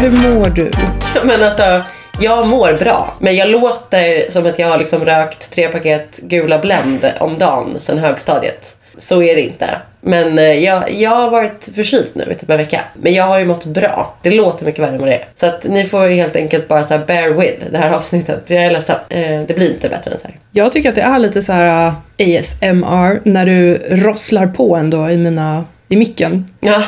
Hur mår du? Men alltså, jag mår bra. Men jag låter som att jag har liksom rökt 3 paket gula Blend om dagen sedan högstadiet. Så är det inte. Men jag har varit förkyld nu i typ en vecka. Men jag har ju mått bra. Det låter mycket värre än vad det är. Så att ni får helt enkelt bara så här bear with det här avsnittet. Jag är ledsen. Det blir inte bättre än så här. Jag tycker att det är lite så här ASMR när du rosslar på ändå i micken. Ja.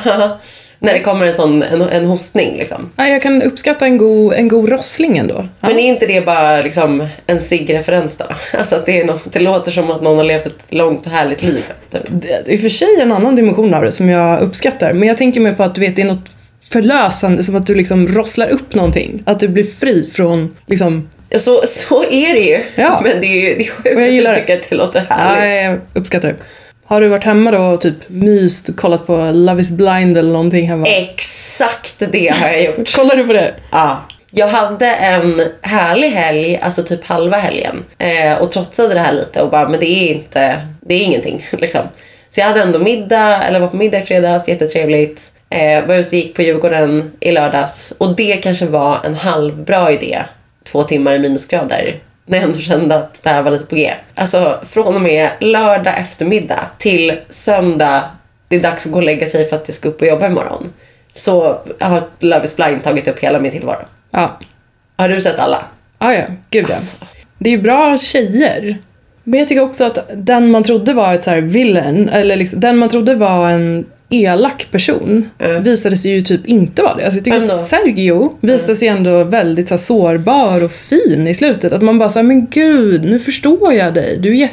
När det kommer en hostning liksom. Ja, jag kan uppskatta en god rossling ändå. Ja. Men är inte det bara liksom en SIG-referens då? Alltså att det låter som att någon har levt ett långt och härligt liv. Typ. Det är i och för sig en annan dimension av det som jag uppskattar. Men jag tänker mig på att du vet, det är något förlösande som att du liksom rosslar upp någonting. Att du blir fri från liksom... Så är det ju. Ja. Men det är sjukt att du tycker att det låter härligt. Ja, jag uppskattar det. Har du varit hemma då och typ myst och kollat på Love is Blind eller någonting hemma? Exakt det har jag gjort. Kollar du på det? Ja. Jag hade en härlig helg, alltså typ halva helgen. Och trotsade det här lite och bara, men det är ingenting liksom. Så jag hade ändå middag, eller var på middag i fredags, jättetrevligt. Var ute och gick på Djurgården i lördags. Och det kanske var en halvbra idé, 2 timmar i minusgrader. När jag ändå kände att det här var lite på G. Alltså från och med lördag eftermiddag till söndag. Det är dags att gå och lägga sig för att jag ska upp och jobba imorgon. Så har Love is Blind tagit upp hela min tillvaro. Ja. Har du sett alla? Ah, ja, gud ja. Alltså. Det är ju bra tjejer. Men jag tycker också att den man trodde var ett så här villain. Eller liksom, den man trodde var en elak person. Visade sig ju typ inte vara det. Alltså jag tycker ändå att Sergio visade sig ändå väldigt så här sårbar och fin i slutet. Att man bara så här, men gud, nu förstår jag dig. Du är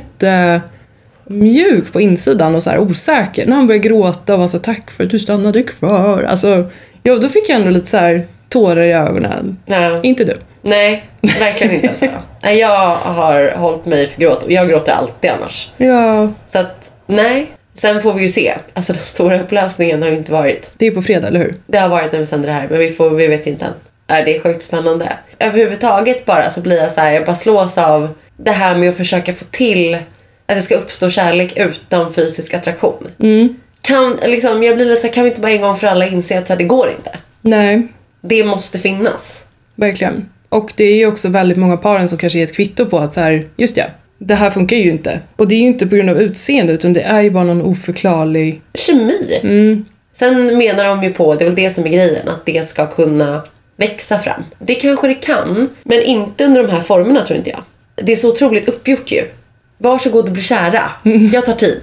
jättemjuk på insidan och så här osäker. När han började gråta och var så här, tack för att du stannade kvar. Alltså, ja, då fick jag ändå lite så här tårar i ögonen. Ja. Inte du. Nej, verkligen inte alltså. Jag har hållit mig för gråt. Och jag gråter alltid annars. Ja. Så att, nej. Sen får vi ju se. Alltså den stora upplösningen har ju inte varit. Det är på fredag, eller hur? Det har varit när vi sänder det här. Men vi vet ju inte än. Det är sjukt spännande. Överhuvudtaget bara så blir jag så här. Jag bara slås av det här med att försöka få till att det ska uppstå kärlek utan fysisk attraktion. Mm. Jag blir lite så här, kan vi inte bara en gång för alla inse att så här, det går inte? Nej. Det måste finnas. Verkligen. Och det är ju också väldigt många paren som kanske är ett kvitto på att så här, just ja. Det här funkar ju inte. Och det är ju inte på grund av utseende, utan det är ju bara någon oförklarlig... kemi. Mm. Sen menar de ju på, det är väl det som är grejen, att det ska kunna växa fram. Det kanske det kan, men inte under de här formerna, tror inte jag. Det är så otroligt uppgjort ju. Varsågod och bli kära. Jag tar tid.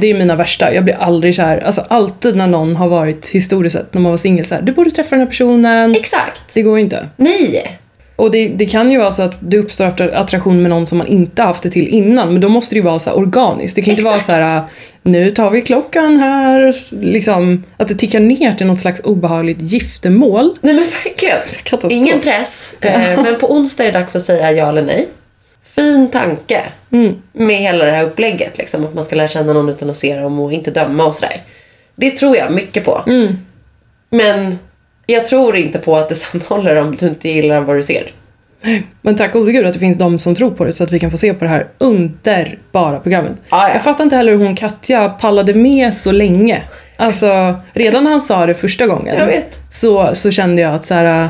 Det är mina värsta. Jag blir aldrig kär. Alltså alltid när någon har varit historiskt sett, när man var singel så här, du borde träffa den här personen. Exakt. Det går inte. Nej. Och det kan ju vara så att det uppstår attraktion med någon som man inte haft det till innan. Men då måste det ju vara så här organiskt. Det kan inte vara så här, nu tar vi klockan här. Liksom, att det tickar ner till något slags obehagligt giftermål. Nej men verkligen. Katastrof. Ingen press. Men på onsdag är det dags att säga ja eller nej. Fin tanke med hela det här upplägget. Liksom, att man ska lära känna någon utan att se dem och inte döma och sådär. Det tror jag mycket på. Mm. Men... jag tror inte på att det sen håller om du inte gillar vad du ser. Men tack gode gud att det finns de som tror på det så att vi kan få se på det här underbara programmet. Ah, ja. Jag fattar inte heller hur hon Katja pallade med så länge. Alltså redan när han sa det första gången jag vet. Så kände jag att så här,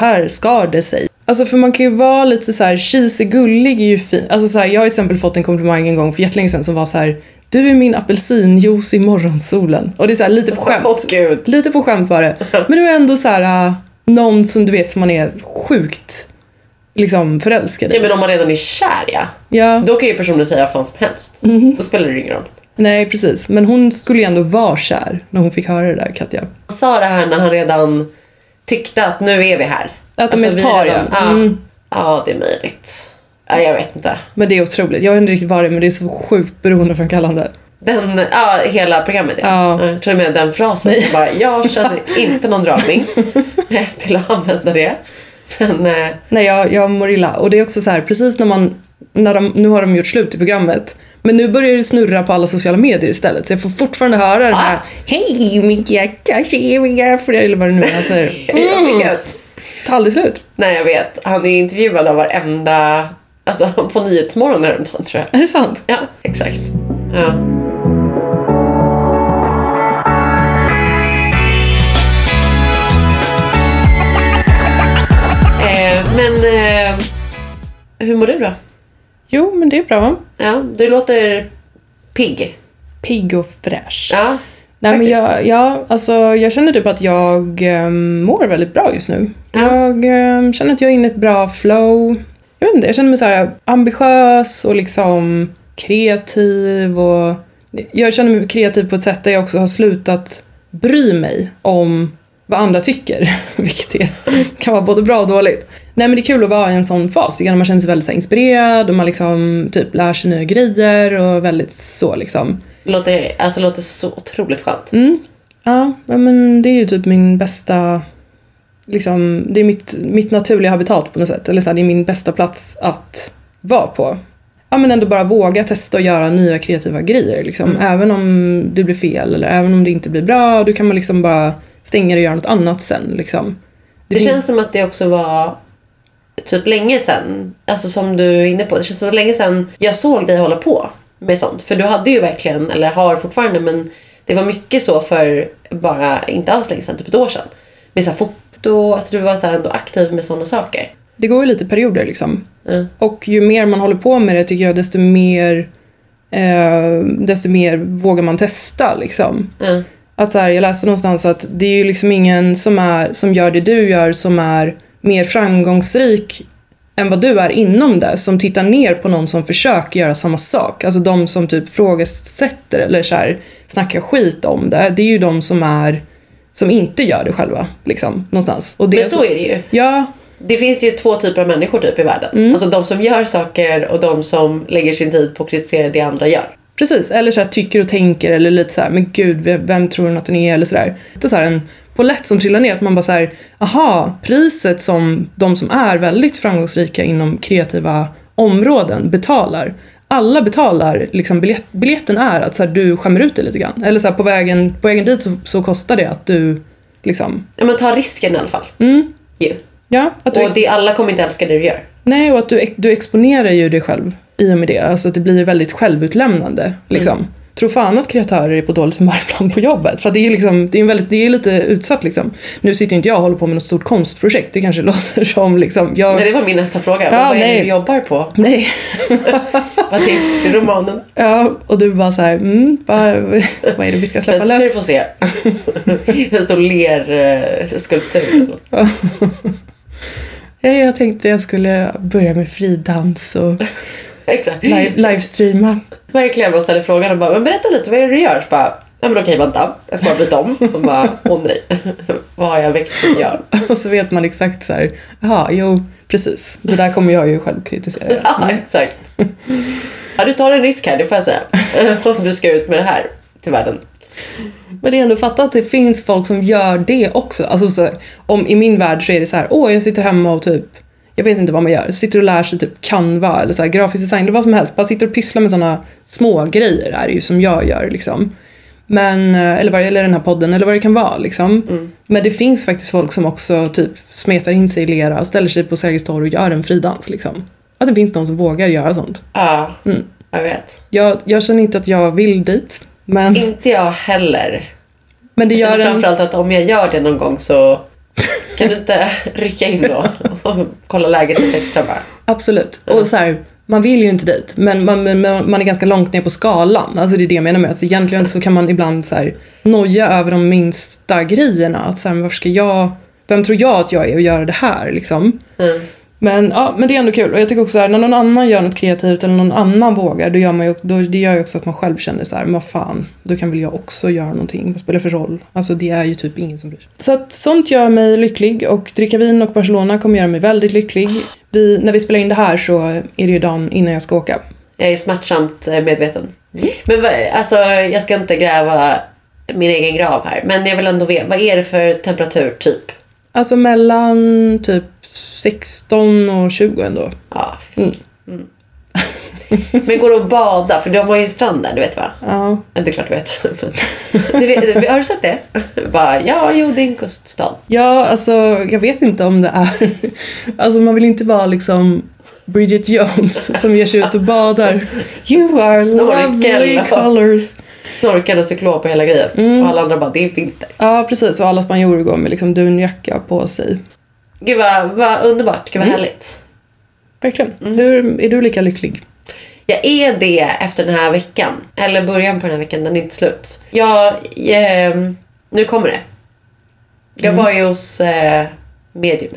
här skar det sig. Alltså för man kan ju vara lite så här kisig, gullig är ju fin. Alltså så här, jag har till exempel fått en komplimang en gång för jättelänge sedan som var så här: du är min apelsinjuice i morgonsolen. Och det är så här, lite på skämt. Lite på skämt var det. Men du är ändå så här någon som du vet som man är sjukt liksom förälskad i. Ja, men om man redan är kär, ja. Då kan ju personen säga vad fan som helst. Mm-hmm. Då spelar det ingen roll. Nej, precis. Men hon skulle ju ändå vara kär när hon fick höra det där, Katja. Han sa det här när han redan tyckte att nu är vi här. Att de är ett par, redan, ja. Mm. Ja, det är möjligt. Ja, jag vet inte. Men det är otroligt. Jag vet inte riktigt vad det är, men det är så sjukt beroende från kallande. Hela programmet, ja. Jag tror med den frasen. Bara, jag känner inte någon dragning till att använda det. Men, nej, jag mår illa. Och det är också så här, precis nu har de gjort slut i programmet. Men nu börjar det snurra på alla sociala medier istället. Så jag får fortfarande höra det här. Hej, mitt hjärta, tjejmingar. För det, eller vad det nu är, säger. Jag tar aldrig slut. Nej, jag vet. Han är intervjuad av varenda... alltså på Nyhetsmorgon häromdagen, tror jag. Är det sant? Ja, exakt. Ja. Men hur mår du då? Jo, men det är bra. Ja, du låter pigg. Pigg och fräsch. Ja. Nej, men jag känner typ att jag mår väldigt bra just nu. Ja. Jag känner att jag är inne i ett bra flow. Jag vet inte, jag känner mig så här ambitiös och liksom kreativ. Och jag känner mig kreativ på ett sätt där jag också har slutat bry mig om vad andra tycker. Vilket kan vara både bra och dåligt. Nej, men det är kul att vara i en sån fas. Det kan man känner sig väldigt så här inspirerad och man liksom typ lär sig nya grejer och väldigt så liksom. Låter så otroligt skönt. Mm. Ja, men det är ju typ min bästa liksom, det är mitt naturliga habitat på något sätt, eller så här, det är min bästa plats att vara på. Ja, men ändå bara våga testa och göra nya kreativa grejer liksom, även om det blir fel eller även om det inte blir bra, då kan man liksom bara stänga och göra något annat sen liksom. Det känns som att det också var typ länge sedan, alltså som du är inne på, det känns som att länge sedan jag såg dig hålla på med sånt, för du hade ju verkligen, eller har fortfarande, men det var mycket så för bara inte alls länge sedan, typ ett år sedan, med så här foto, alltså du var så här ändå aktiv med sådana saker. Det går ju lite perioder liksom. Mm. Och ju mer man håller på med det tycker jag, desto mer vågar man testa liksom. Mm. Att så här, jag läste någonstans att det är ju liksom ingen som gör det du gör som är mer framgångsrik än vad du är inom det, som tittar ner på någon som försöker göra samma sak. Alltså de som typ frågesätter eller så här, snackar skit om det. Det är ju de som inte gör det själva liksom, någonstans. Och det, men så är det ju. Ja. Det finns ju två typer av människor typ i världen. Mm. Alltså de som gör saker och de som lägger sin tid på att kritisera det andra gör. Precis, eller så här, tycker och tänker eller lite så här, men gud, vem tror den att den är eller så där. Det är så här en polett som trillar ner, att man bara så här, aha, priset som de som är väldigt framgångsrika inom kreativa områden betalar. Alla betalar, liksom biljetten är att så här, du skämmer ut dig lite grann. Eller så här, på vägen dit så kostar det att du liksom... Ja, men ta risken i alla fall. Mm. Yeah. Ja, att du... Och det, alla kommer inte älska det du gör. Nej, och att du exponerar ju dig själv i och med det. Alltså att det blir väldigt självutlämnande liksom. Mm. Tror fan att kreatörer är på dåligt humör ibland på jobbet. För det är liksom, det är lite utsatt liksom. Nu sitter ju inte jag och håller på med något stort konstprojekt. Det kanske låter som liksom... Nej, det var min nästa fråga. Ja, vad är det du jobbar på? Nej. Vad tyckte romanen? Ja, och du bara så här... vad är det vi ska släppa lös? Jag ska få se. Hur stor lerskulptur. Jag tänkte jag skulle börja med fridans och... Exakt. Livestreama. Verkligen, man ställer frågan och bara, men berätta lite, vad är det du gör? Så bara, nej men okej, vänta, jag ska bara bryta om. Och bara, åh nej, vad har jag väckt att göra? Och så vet man exakt så här, ja, jo, precis. Det där kommer jag ju själv kritisera. Ja, exakt. Ja, du tar en risk här, det får jag säga. Om du ska ut med det här till världen. Men det är ändå fattat att det finns folk som gör det också. Alltså så, om i min värld så är det så här, jag sitter hemma och typ, jag vet inte vad man gör. Sitter och lär sig typ Canva eller så här, grafisk design eller vad som helst. Bara sitter och pysslar med sådana små grejer är ju som jag gör liksom. Men, eller den här podden eller vad det kan vara liksom. Mm. Men det finns faktiskt folk som också typ smetar in sig i lera, ställer sig på Sergio och gör en fridans liksom. Att det finns någon som vågar göra sånt. Ja, jag vet. Jag känner inte att jag vill dit. Men... Inte jag heller. Men det gör framförallt att om jag gör det någon gång så... Kan du inte rycka in då och kolla läget lite extra bara? Absolut. Och så här, man vill ju inte dit. Men man är ganska långt ner på skalan. Alltså det är det jag menar med. Alltså egentligen så kan man ibland så här, noja över de minsta grejerna. Att så här, vem tror jag att jag är och göra det här liksom? Mm. Men det är ändå kul. Och jag tycker också så här, när någon annan gör något kreativt eller någon annan vågar, det gör ju också att man själv känner så här, vad fan, då kan väl jag också göra någonting. Vad spelar för roll? Alltså det är ju typ ingen som bryr sig. Så att sånt gör mig lycklig, och dricka vin och Barcelona kommer göra mig väldigt lycklig. När vi spelar in det här så är det ju dagen innan jag ska åka. Jag är smärtsamt medveten. Men alltså jag ska inte gräva min egen grav här, men jag vill ändå veta, vad är det för temperatur typ? Alltså mellan typ 16 och 20 ändå. Ja. Mm. Men går du att bada? För de har ju strand där, du vet va? Ja. Inte klart du vet. Har du sett det? Bara, det är en kuststad. Ja, alltså jag vet inte om det är... Alltså man vill inte vara liksom Bridget Jones som ger sig ut och badar. You are lovely colors. Snorkar och cyklop på hela grejen. Och alla andra bara, det är vinter. Ja, precis. Och alla spanjorer går med liksom dunjacka på sig. Gud vad underbart, gud vad härligt. Verkligen. Hur är du lika lycklig? Jag är det efter den här veckan. Eller början på den här veckan, den är inte slut. Nu kommer det. Jag var ju hos Medium.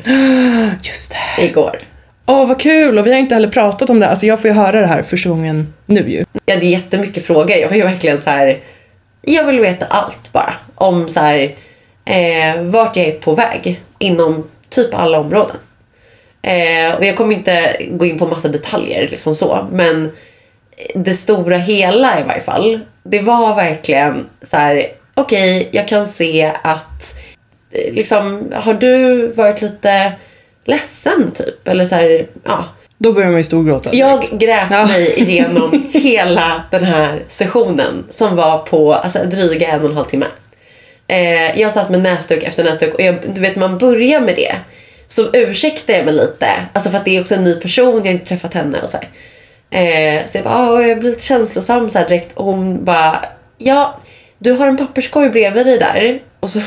Just det. Igår. Åh, vad kul. Och vi har inte heller pratat om det. Alltså jag får ju höra det här första gången nu ju. Jag hade jättemycket frågor. Jag var ju verkligen så här... Jag vill veta allt bara. Om så här... vart jag är på väg. Inom typ alla områden. Och jag kommer inte gå in på massa detaljer liksom så. Men det stora hela i varje fall. Det var verkligen så här... Okej, jag kan se att... Liksom, har du varit lite... ledsen typ, eller så här, ja. Då börjar man ju storgråta. Jag grät mig igenom hela den här sessionen som var på alltså, dryga 1,5 timme. Jag satt med näsduk efter näsduk och jag, du vet man börjar med det så ursäktar jag mig lite. Alltså för att det är också en ny person, jag har inte träffat henne och så här. Så jag bara, jag blir lite känslosam så här direkt och hon bara, ja du har en papperskorg bredvid dig där. Och så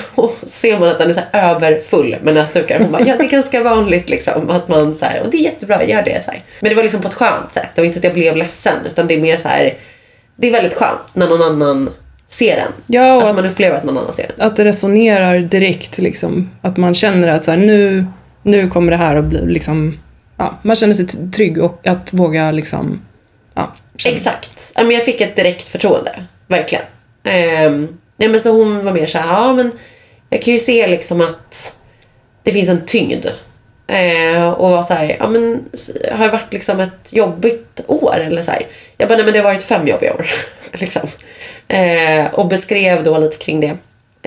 ser man att den är så här överfull med näsdukar. Hon bara, ja det är ganska vanligt liksom att man så här, och det är jättebra, gör det så här. Men det var liksom på ett skönt sätt. Det var inte så att jag blev ledsen, utan det är mer så här, det är väldigt skönt när någon annan ser den. Ja, alltså man upplever att någon annan ser den. Att det resonerar direkt liksom. Att man känner att så här, nu kommer det här att bli liksom, ja, man känner sig trygg och att våga liksom, ja. Exakt. Ja, men jag fick ett direkt förtroende, verkligen. Nej men så hon var mer så här, ja men jag kan ju se liksom att det finns en tyngd och var så här, ja men har det varit liksom ett jobbigt år eller så här. Jag bara, nej men det har varit 5 jobbiga år liksom. Och beskrev då lite kring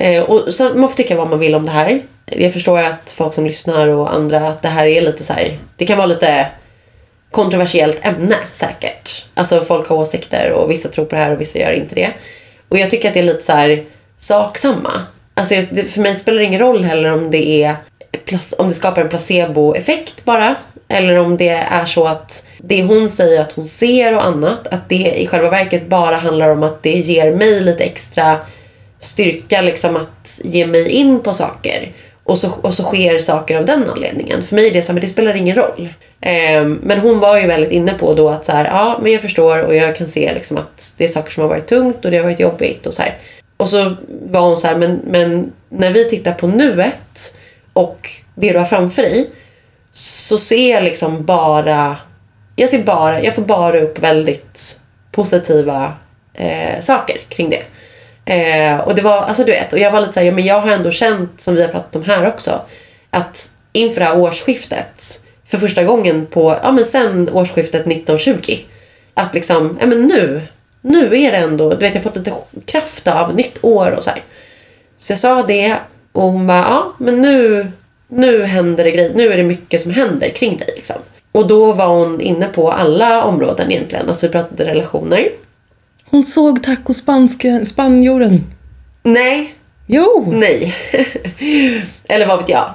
det. Och så man får tycka vad man vill om det här. Jag förstår att folk som lyssnar och andra att det här är lite så här, det kan vara lite kontroversiellt ämne säkert. Alltså folk har åsikter och vissa tror på det här och vissa gör inte det. Och jag tycker att det är lite så här saksamma. Alltså för mig spelar det ingen roll heller om det är om det skapar en placeboeffekt bara. Eller om det är så att det hon säger att hon ser och annat. Att det i själva verket bara handlar om att det ger mig lite extra styrka. Liksom att ge mig in på saker. Och så sker saker av den anledningen. För mig är det så här, men det spelar ingen roll. Men hon var ju väldigt inne på då att så här, ja men jag förstår och jag kan se liksom att det är saker som har varit tungt och det har varit jobbigt och så här. Och så var hon så här, men när vi tittar på nuet och det du har framför dig så ser jag liksom bara, jag får bara upp väldigt positiva saker kring det. Och det var, alltså du vet, och jag var lite så här, ja, men jag har ändå känt, som vi har pratat om här också, att inför det här årsskiftet för första gången på, ja men sen årsskiftet 1920, att liksom, ja men nu är det ändå, du vet jag har fått lite kraft av nytt år och så här. Så jag sa det och hon bara, ja men nu händer det grejer, nu är det mycket som händer kring dig liksom. Och då var hon inne på alla områden egentligen, alltså vi pratade relationer. Hon såg tacospanjoren. Nej. Jo. Nej. Eller vad vet jag.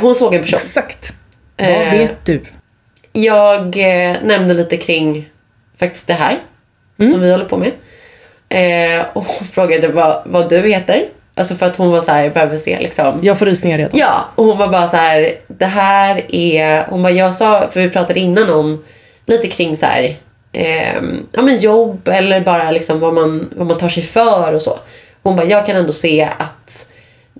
Hon såg en person. Exakt. Vad vet du? Jag nämnde lite kring faktiskt det här. Som vi håller på med. Och hon frågade vad du heter. Alltså för att hon var så här, jag behöver se liksom. Jag får rysningar redan. Ja, och hon var bara så här, det här är... Hon bara, jag sa, för vi pratade innan om lite kring så här... ja men jobb eller bara liksom vad man tar sig för och så. Hon bara, jag kan ändå se att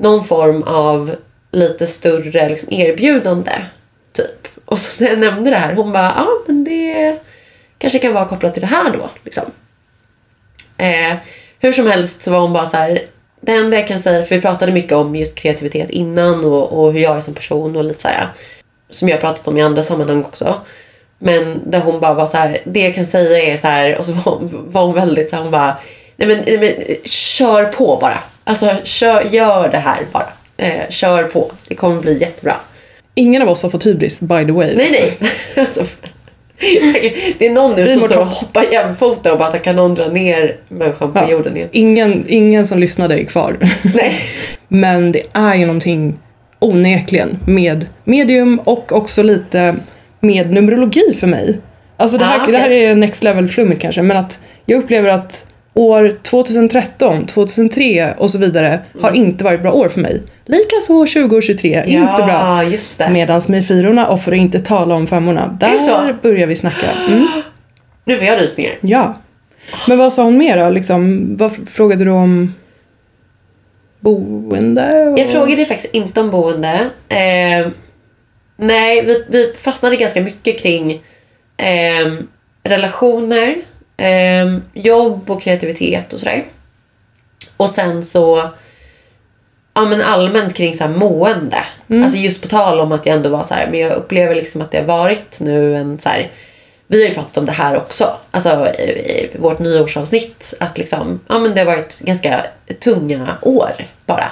någon form av lite större liksom erbjudande typ. Och så när jag nämnde det här, hon bara, ja men det kanske kan vara kopplat till det här då liksom. Hur som helst så var hon bara så här, det enda jag kan säga, för vi pratade mycket om just kreativitet innan och hur jag är som person och lite så här, som jag har pratat om i andra sammanhang också. Men där hon bara var så här, det jag kan säga är så här, och så var hon väldigt så här, hon bara, nej men kör på bara. Alltså gör det här bara. Kör på. Det kommer bli jättebra. Ingen av oss har fått hybris, by the way. Nej. Alltså, det är någon nu som står och hoppar jämfota och bara så här, kan någon dra ner människan på jorden igen. Ingen som lyssnade är kvar. Nej. Men det är ju någonting onekligen med medium och också lite... med numerologi för mig. Alltså det här är next level flummigt kanske. Men att jag upplever att år 2013, 2003 och så vidare har inte varit bra år för mig. Likaså 2023, inte bra. Just det. Medans med fyrorna, och för att inte tala om femmorna, där börjar vi snacka. Mm. Nu får jag rysningar. Ja. Men vad sa hon mer då? Liksom, vad frågade du om boende? Och... jag frågade faktiskt inte om boende. Nej, vi fastnade ganska mycket kring relationer, jobb och kreativitet och sådär. Och sen så men allmänt kring så här mående. Alltså just på tal om att jag ändå var så här, men jag upplever liksom att det har varit nu en så här, vi har ju pratat om det här också, alltså i vårt nyårsavsnitt, att liksom, men det har varit ganska tunga år bara.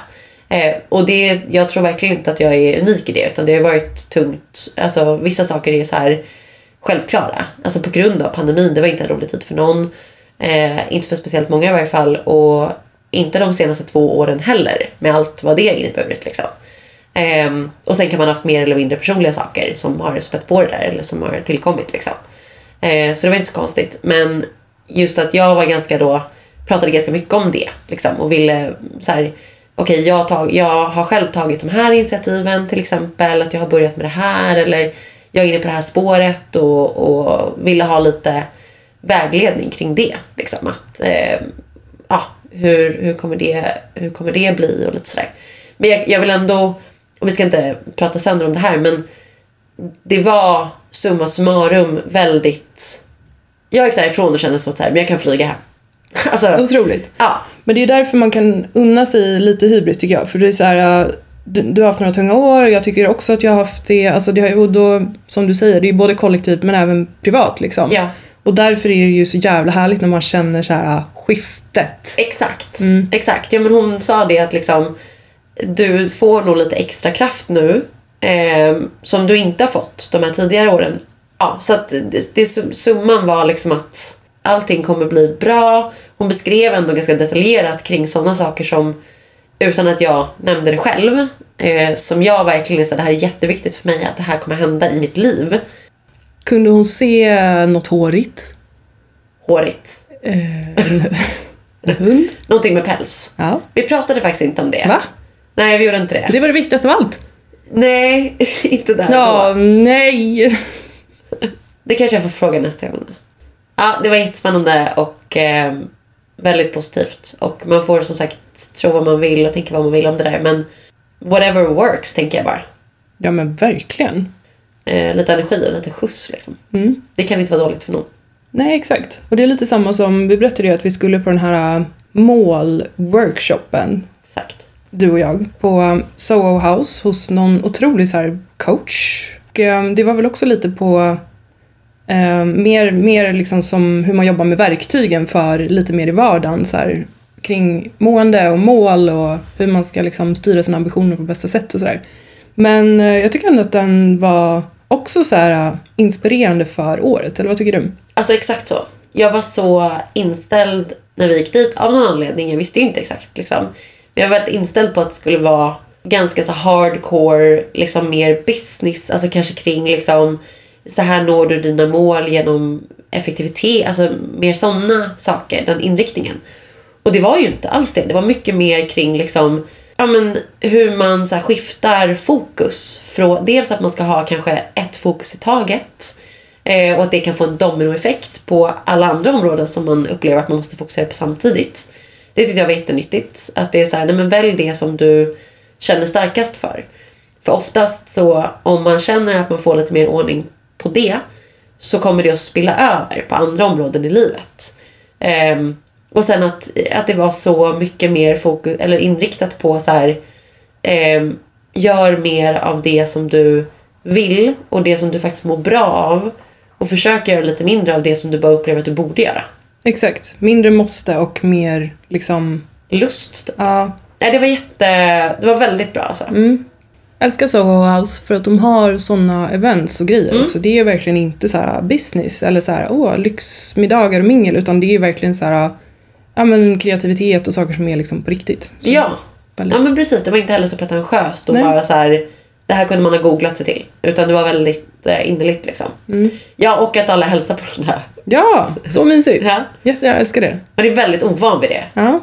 Och det, jag tror verkligen inte att jag är unik i det, utan det har varit tungt. Alltså vissa saker är så här självklara, alltså på grund av pandemin. Det var inte en rolig tid för någon, inte för speciellt många i varje fall, och inte de senaste 2 åren heller, med allt vad det innebär liksom. Och sen kan man ha haft mer eller mindre personliga saker som har spett på det där, eller som har tillkommit liksom. Så det var inte så konstigt, men just att jag var ganska då, pratade ganska mycket om det liksom, och ville så här, okej, jag har själv tagit de här initiativen till exempel, att jag har börjat med det här, eller jag är inne på det här spåret, och ville ha lite vägledning kring det liksom, att hur kommer det bli och lite sådär. Men jag vill ändå, och vi ska inte prata sönder om det här, men det var summa summarum väldigt, jag gick därifrån och kände så att så här, men jag kan flyga hem. Alltså, otroligt. Ja. Men det är därför man kan unna sig lite hybris, tycker jag. För det är så här, du har haft några tunga år. Jag tycker också att jag har haft det, alltså det har ju, och då, som du säger, det är ju både kollektivt men även privat liksom. Ja. Och därför är det ju så jävla härligt när man känner så här skiftet. Exakt. Mm. Exakt. Ja, men hon sa det att liksom, du får nog lite extra kraft nu som du inte har fått de här tidigare åren. Ja, så att det summan var liksom att allting kommer bli bra. Hon beskrev ändå ganska detaljerat kring sådana saker som, utan att jag nämnde det själv, som jag verkligen sa, det här är jätteviktigt för mig, att det här kommer hända i mitt liv. Kunde hon se något hårigt? Hårigt? En hund? Någonting med päls. Ja. Vi pratade faktiskt inte om det. Va? Nej, vi gjorde inte det. Det var det viktigaste av allt. Nej, inte där. Ja, då. Nej. Det kanske jag får fråga nästa gång. Ja, det var jättespännande och väldigt positivt. Och man får som sagt tro vad man vill och tänka vad man vill om det där. Men whatever works, tänker jag bara. Ja, men verkligen. Lite energi och lite skjuts liksom. Mm. Det kan inte vara dåligt för någon. Nej, exakt. Och det är lite samma som vi berättade ju, att vi skulle på den här målworkshopen. Exakt. Du och jag. På Soho House hos någon otrolig så här coach. Och det var väl också lite på... mer liksom som hur man jobbar med verktygen för lite mer i vardagen så här, kring mående och mål och hur man ska liksom styra sina ambitioner på bästa sätt och sådär. Men jag tycker ändå att den var också så här inspirerande för året, eller vad tycker du? Alltså exakt så. Jag var så inställd när vi gick dit av någon anledning, jag visste ju inte exakt liksom. Men jag var väldigt inställd på att det skulle vara ganska så hardcore liksom, mer business, alltså kanske kring liksom, så här når du dina mål genom effektivitet, alltså mer sådana saker, den inriktningen. Och det var ju inte alls det. Det var mycket mer kring liksom, ja men hur man så här skiftar fokus från, dels att man ska ha kanske ett fokus i taget, och att det kan få en dominoeffekt på alla andra områden som man upplever att man måste fokusera på samtidigt. Det tyckte jag var jättenyttigt, att det är så här, nej men välj det som du känner starkast för. För oftast så, om man känner att man får lite mer ordning på det, så kommer det att spilla över på andra områden i livet. Och sen att det var så mycket mer fokus, eller inriktat på så här, gör mer av det som du vill och det som du faktiskt mår bra av, och försök göra lite mindre av det som du bara upplever att du borde göra. Exakt, mindre måste och mer liksom lust. Ja. Nej, det var väldigt bra alltså. Mm. Jag älskar Soho House för att de har sådana events och grejer också. Det är verkligen inte så här business eller så här lyxmiddagar och mingel, utan det är verkligen så här, ja men kreativitet och saker som är liksom på riktigt. Så ja. Väldigt... ja men precis, det var inte heller så pretentiöst och bara så här det här kunde man ha googlat sig till. Utan det var väldigt innerligt liksom. Mm. Ja, och att alla hälsar på den här. Ja, så mysigt. Ja. Jag älskar det. Men det är väldigt ovan vid det. Ja.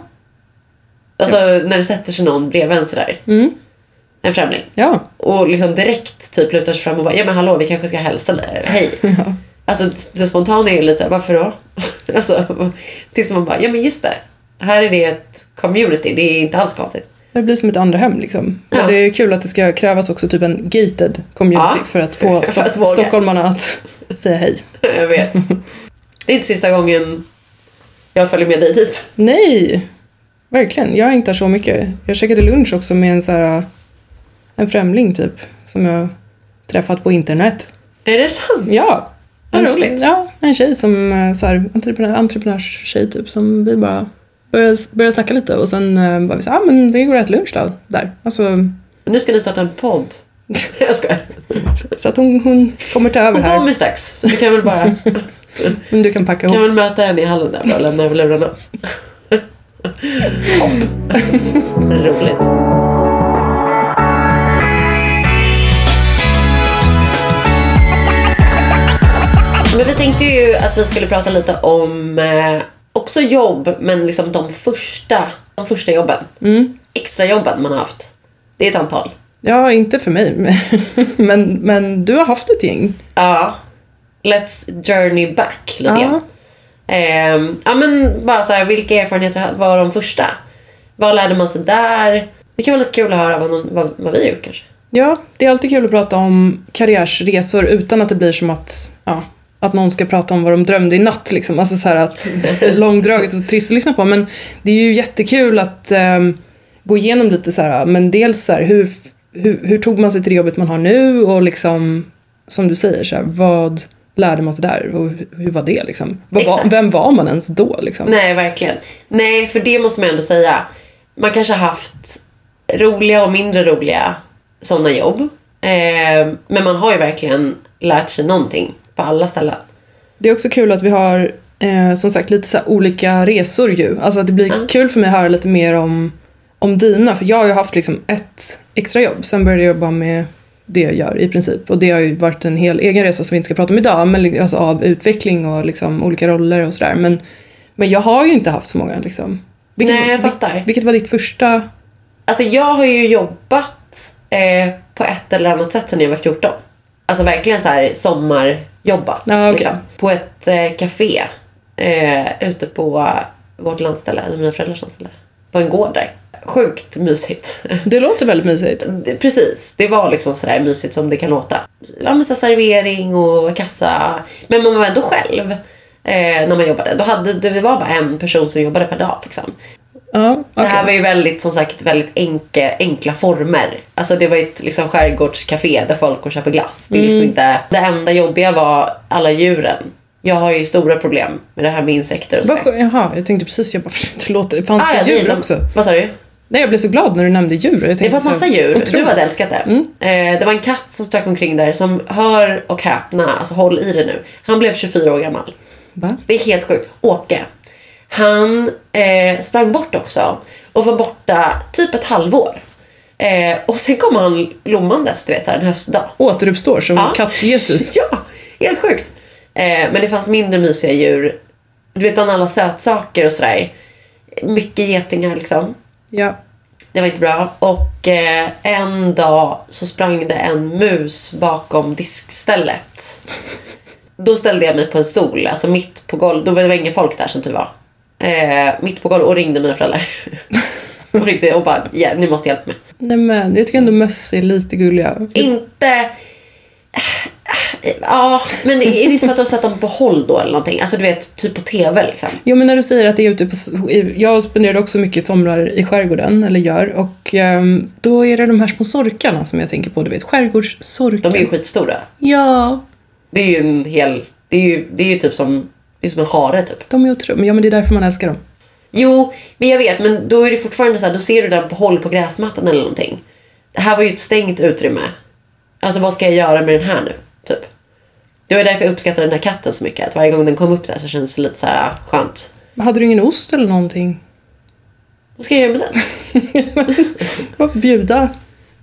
Alltså när det sätter sig någon bredvid en sådär. Mm. En främling. Ja. Och liksom direkt typ lutar sig fram och bara, ja men hallå, vi kanske ska hälsa, hej. Ja. Alltså det spontana är ju lite, varför då? Alltså, tills man bara, ja men just det. Här är det ett community, det är inte alls konstigt. Det blir som ett andra hem liksom. Ja. Det är kul att det ska krävas också typ en gated community för att få stockholmarna att säga hej. Jag vet. Det är inte sista gången jag följer med dig dit. Nej, verkligen. Jag inte så mycket. Jag käkade lunch också med en så här, en främling typ som jag träffat på internet. Är det sant? Ja. Vad roligt. Ja, en tjej som så här entreprenörstjej typ som vi bara började snacka lite och sen var vi så här, men vi går och äter lunch där. Alltså, nu ska ni starta en podd. Jag ska. Så att hon kommer ta över här. Hon kommer strax, så vi kan väl bara men du kan packa ihop. Kan väl möta henne i hallen där och lämna över lurarna. Hopp. Roligt. Men vi tänkte ju att vi skulle prata lite om också jobb, men liksom de första jobben. Mm. Extra jobben man har haft. Det är ett antal. Ja, inte för mig. Men du har haft ett gäng. Ja. Let's journey back lite grann. Ja, men bara så här, vilka erfarenheter var de första? Vad lärde man sig där? Det kan vara lite kul att höra vad vi gjort kanske. Ja, det är alltid kul att prata om karriärsresor utan att det blir som att att någon ska prata om vad de drömde i natt liksom. Alltså så här att långdraget och trist att lyssna på. Men det är ju jättekul att gå igenom lite så här. Men dels så här, hur tog man sig till det jobbet man har nu? Och liksom, som du säger, så här, vad lärde man sig där? Och hur var det liksom? Vem var man ens då liksom? Nej, verkligen. Nej, för det måste man ändå säga. Man kanske har haft roliga och mindre roliga sådana jobb. Men man har ju verkligen lärt sig någonting. På alla ställen. Det är också kul att vi har som sagt lite så här olika resor ju. Alltså att det blir kul för mig att höra lite mer om dina. För jag har ju haft liksom ett extra jobb. Sen började jag jobba med det jag gör i princip. Och det har ju varit en hel egen resa som vi inte ska prata om idag. Men alltså av utveckling och liksom olika roller och sådär. Men jag har ju inte haft så många liksom. Nej, jag fattar. Vilket var ditt första? Alltså jag har ju jobbat på ett eller annat sätt sedan jag var 14. Alltså verkligen så här sommarjobbat liksom, på ett café ute på vårt landställe, mina föräldrars landställe, på en gård där. Sjukt mysigt. Det låter väldigt mysigt. Precis, det var liksom sådär mysigt som det kan låta. Ja, men så servering och kassa. Men man var ändå själv när man jobbade. Då det var bara en person som jobbade per dag liksom. Det här var ju väldigt, som sagt, väldigt enkla former. Alltså det var ett liksom skärgårdscafé där folk går och köper glass. Det är liksom inte, det enda jobbiga var alla djuren. Jag har ju stora problem med det här med insekter och så. Jaha, jag tänkte precis, jag bara, det fanns djur också. Vad sa du? Nej, jag blev så glad när du nämnde djur. Det fanns massa djur, du hade älskat det. Det var en katt som strök omkring där som, hör och häpna, alltså håll i det nu. Han blev 24 år gammal. Va? Det är helt sjukt, Åke. Han sprang bort också och var borta typ ett halvår. Och sen kom han blommandes, du vet, så här en höstdag. Återuppstår som katt Jesus. Ja, helt sjukt. Men det fanns mindre mysiga djur. Du vet, bland alla sötsaker och sådär. Mycket getingar liksom. Ja. Det var inte bra. Och en dag så sprang det en mus bakom diskstället. Då ställde jag mig på en stol, alltså mitt på golvet. Då var det inga folk där som typ var. Mitt på golvet och ringde mina föräldrar och riktigt och bara, ja, ni måste hjälpa mig. Nej men, jag tycker ändå möss är lite gulliga. Inte ja, men är det inte för att du har sett dem på håll då eller någonting? Alltså du vet, typ på tv liksom. Jo, men när du säger att det är ute på, jag spenderade också mycket somrar i skärgården, eller gör, och då är det de här små sorkarna som jag tänker på, du vet, skärgårdssorkar. De är ju skitstora. Ja. Det är ju en hel, det är ju typ som, det är som en hare typ. De är otroligt. Ja, men det är därför man älskar dem. Jo, men jag vet. Men då är det fortfarande så här, då ser du den på håll på gräsmattan eller någonting. Det här var ju ett stängt utrymme. Alltså vad ska jag göra med den här nu? Typ. Det var därför jag uppskattade den här katten så mycket. Att varje gång den kom upp där så kändes det lite så här skönt. Hade du ingen ost eller någonting? Vad ska jag göra med den? Bara bjuda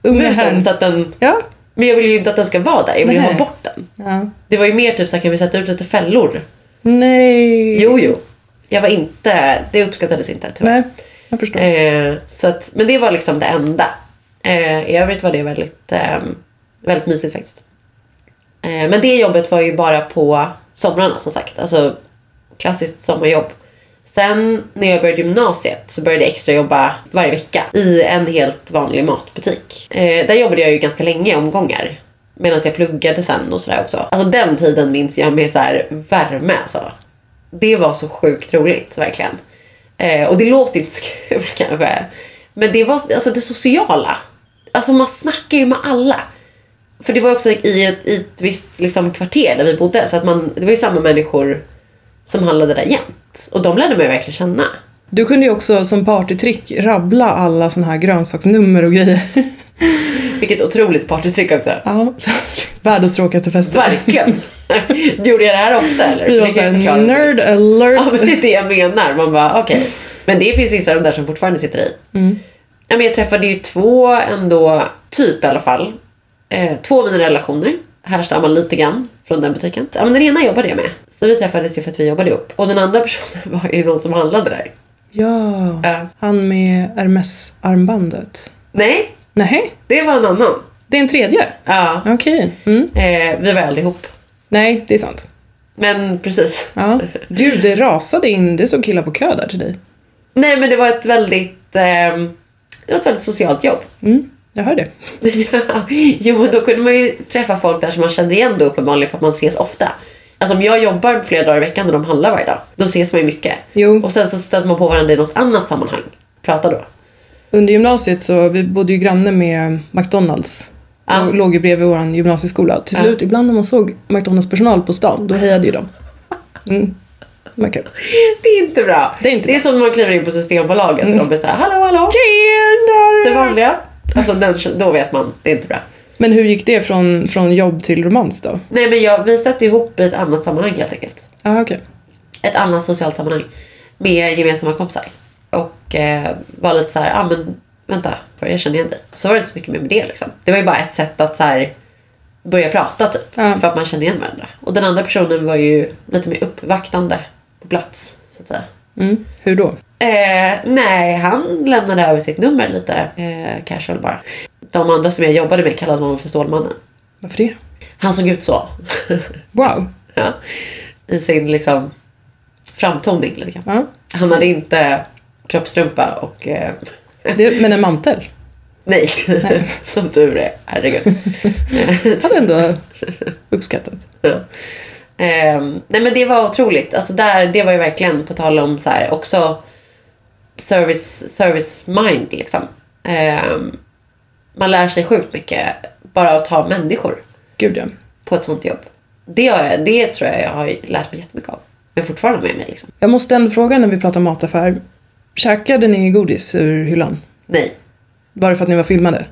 musen så att den... Ja. Men jag vill ju inte att den ska vara där. Jag vill ju ha bort den. Ja. Det var ju mer typ så här, kan vi sätta ut lite fällor? Nej. Jo. Jag var inte... Det uppskattades inte, tyvärr. Nej, jag förstår. Så att, men det var liksom det enda. I övrigt var det väldigt, väldigt mysigt faktiskt. Men det jobbet var ju bara på somrarna, som sagt. Alltså klassiskt sommarjobb. Sen när jag började gymnasiet så började jag extra jobba varje vecka i en helt vanlig matbutik. Där jobbade jag ju ganska länge omgångar. Medan jag pluggade sen och sådär också. Alltså den tiden minns jag med så här värme alltså. Det var så sjukt roligt, verkligen. Och det låter inte så kul kanske. Men det var alltså det sociala. Alltså man snackar ju med alla. För det var också i ett visst liksom, kvarter där vi bodde. Så att det var ju samma människor som handlade där jämt. Och de lärde mig verkligen känna. Du kunde ju också som partytrick rabbla alla såna här grönsaksnummer och grejer. Vilket otroligt partytrick också. Ja, världens tråkigaste fester. Verkligen. Gjorde jag det här ofta? Eller? Vi var så här, nerd alert. Ja, men det är det jag menar. Man bara, okej. Men det finns vissa av de där som fortfarande sitter i. Mm. Ja, men jag träffade ju två ändå, typ i alla fall. Två av mina relationer härstammar lite grann från den butiken. Ja, men den ena jobbade jag med. Så vi träffades ju för att vi jobbade ihop. Och den andra personen var ju någon som handlade där. Ja, han med Hermes-armbandet. Nej, det var en annan. Det är en tredje? Ja. Okej. Mm. Vi var aldrig ihop. Nej, det är sant. Men precis. Ja. Du, det rasade in. Det såg killar på kö där till dig. Nej, men det var ett väldigt, socialt jobb. Mm. Jag hör det. Jo, då kunde man ju träffa folk där som man känner igen då uppenbarligen för att man ses ofta. Alltså om jag jobbar flera dagar i veckan och de handlar varje dag, då ses man ju mycket. Jo. Och sen så stöter man på varandra i något annat sammanhang. Prata då. Under gymnasiet så vi bodde ju granne med McDonalds. Och låg ju bredvid vår gymnasieskola. Till slut, ibland när man såg McDonalds personal på stan, då hejade ju de. Mm. Det är inte bra. Det är som när man kliver in på Systembolaget och de blir såhär, hallå. Tjena! Det vanliga. Alltså då vet man, det är inte bra. Men hur gick det från jobb till romans då? Nej, men vi satt ihop i ett annat sammanhang helt enkelt. Ja, okej. Ett annat socialt sammanhang med gemensamma kompisar. Och var lite såhär, vänta, för jag känner igen dig. Så var det inte så mycket med det liksom. Det var ju bara ett sätt att så här, börja prata typ. Ja. För att man känner igen varandra. Och den andra personen var ju lite mer uppvaktande på plats så att säga. Mm. Hur då? Nej, han lämnade över sitt nummer lite casual bara. De andra som jag jobbade med kallade honom för Stålmannen. Varför det? Han såg ut så. Wow. Ja. I sin liksom framtoning lite grann. Ja. Han hade inte kroppstrumpa och... Men en mantel? Nej. Som tur är. Herregud. Det hade ändå uppskattat. Ja. Nej, men det var otroligt. Alltså det var ju verkligen på tal om så här, också service mind liksom. Man lär sig sjukt mycket bara att ta människor. Gud ja. På ett sånt jobb. Det tror jag har lärt mig jättemycket av. Men fortfarande med mig liksom. Jag måste ändå fråga när vi pratar mataffär. Käkade ni godis ur hyllan? Nej. Bara för att ni var filmade?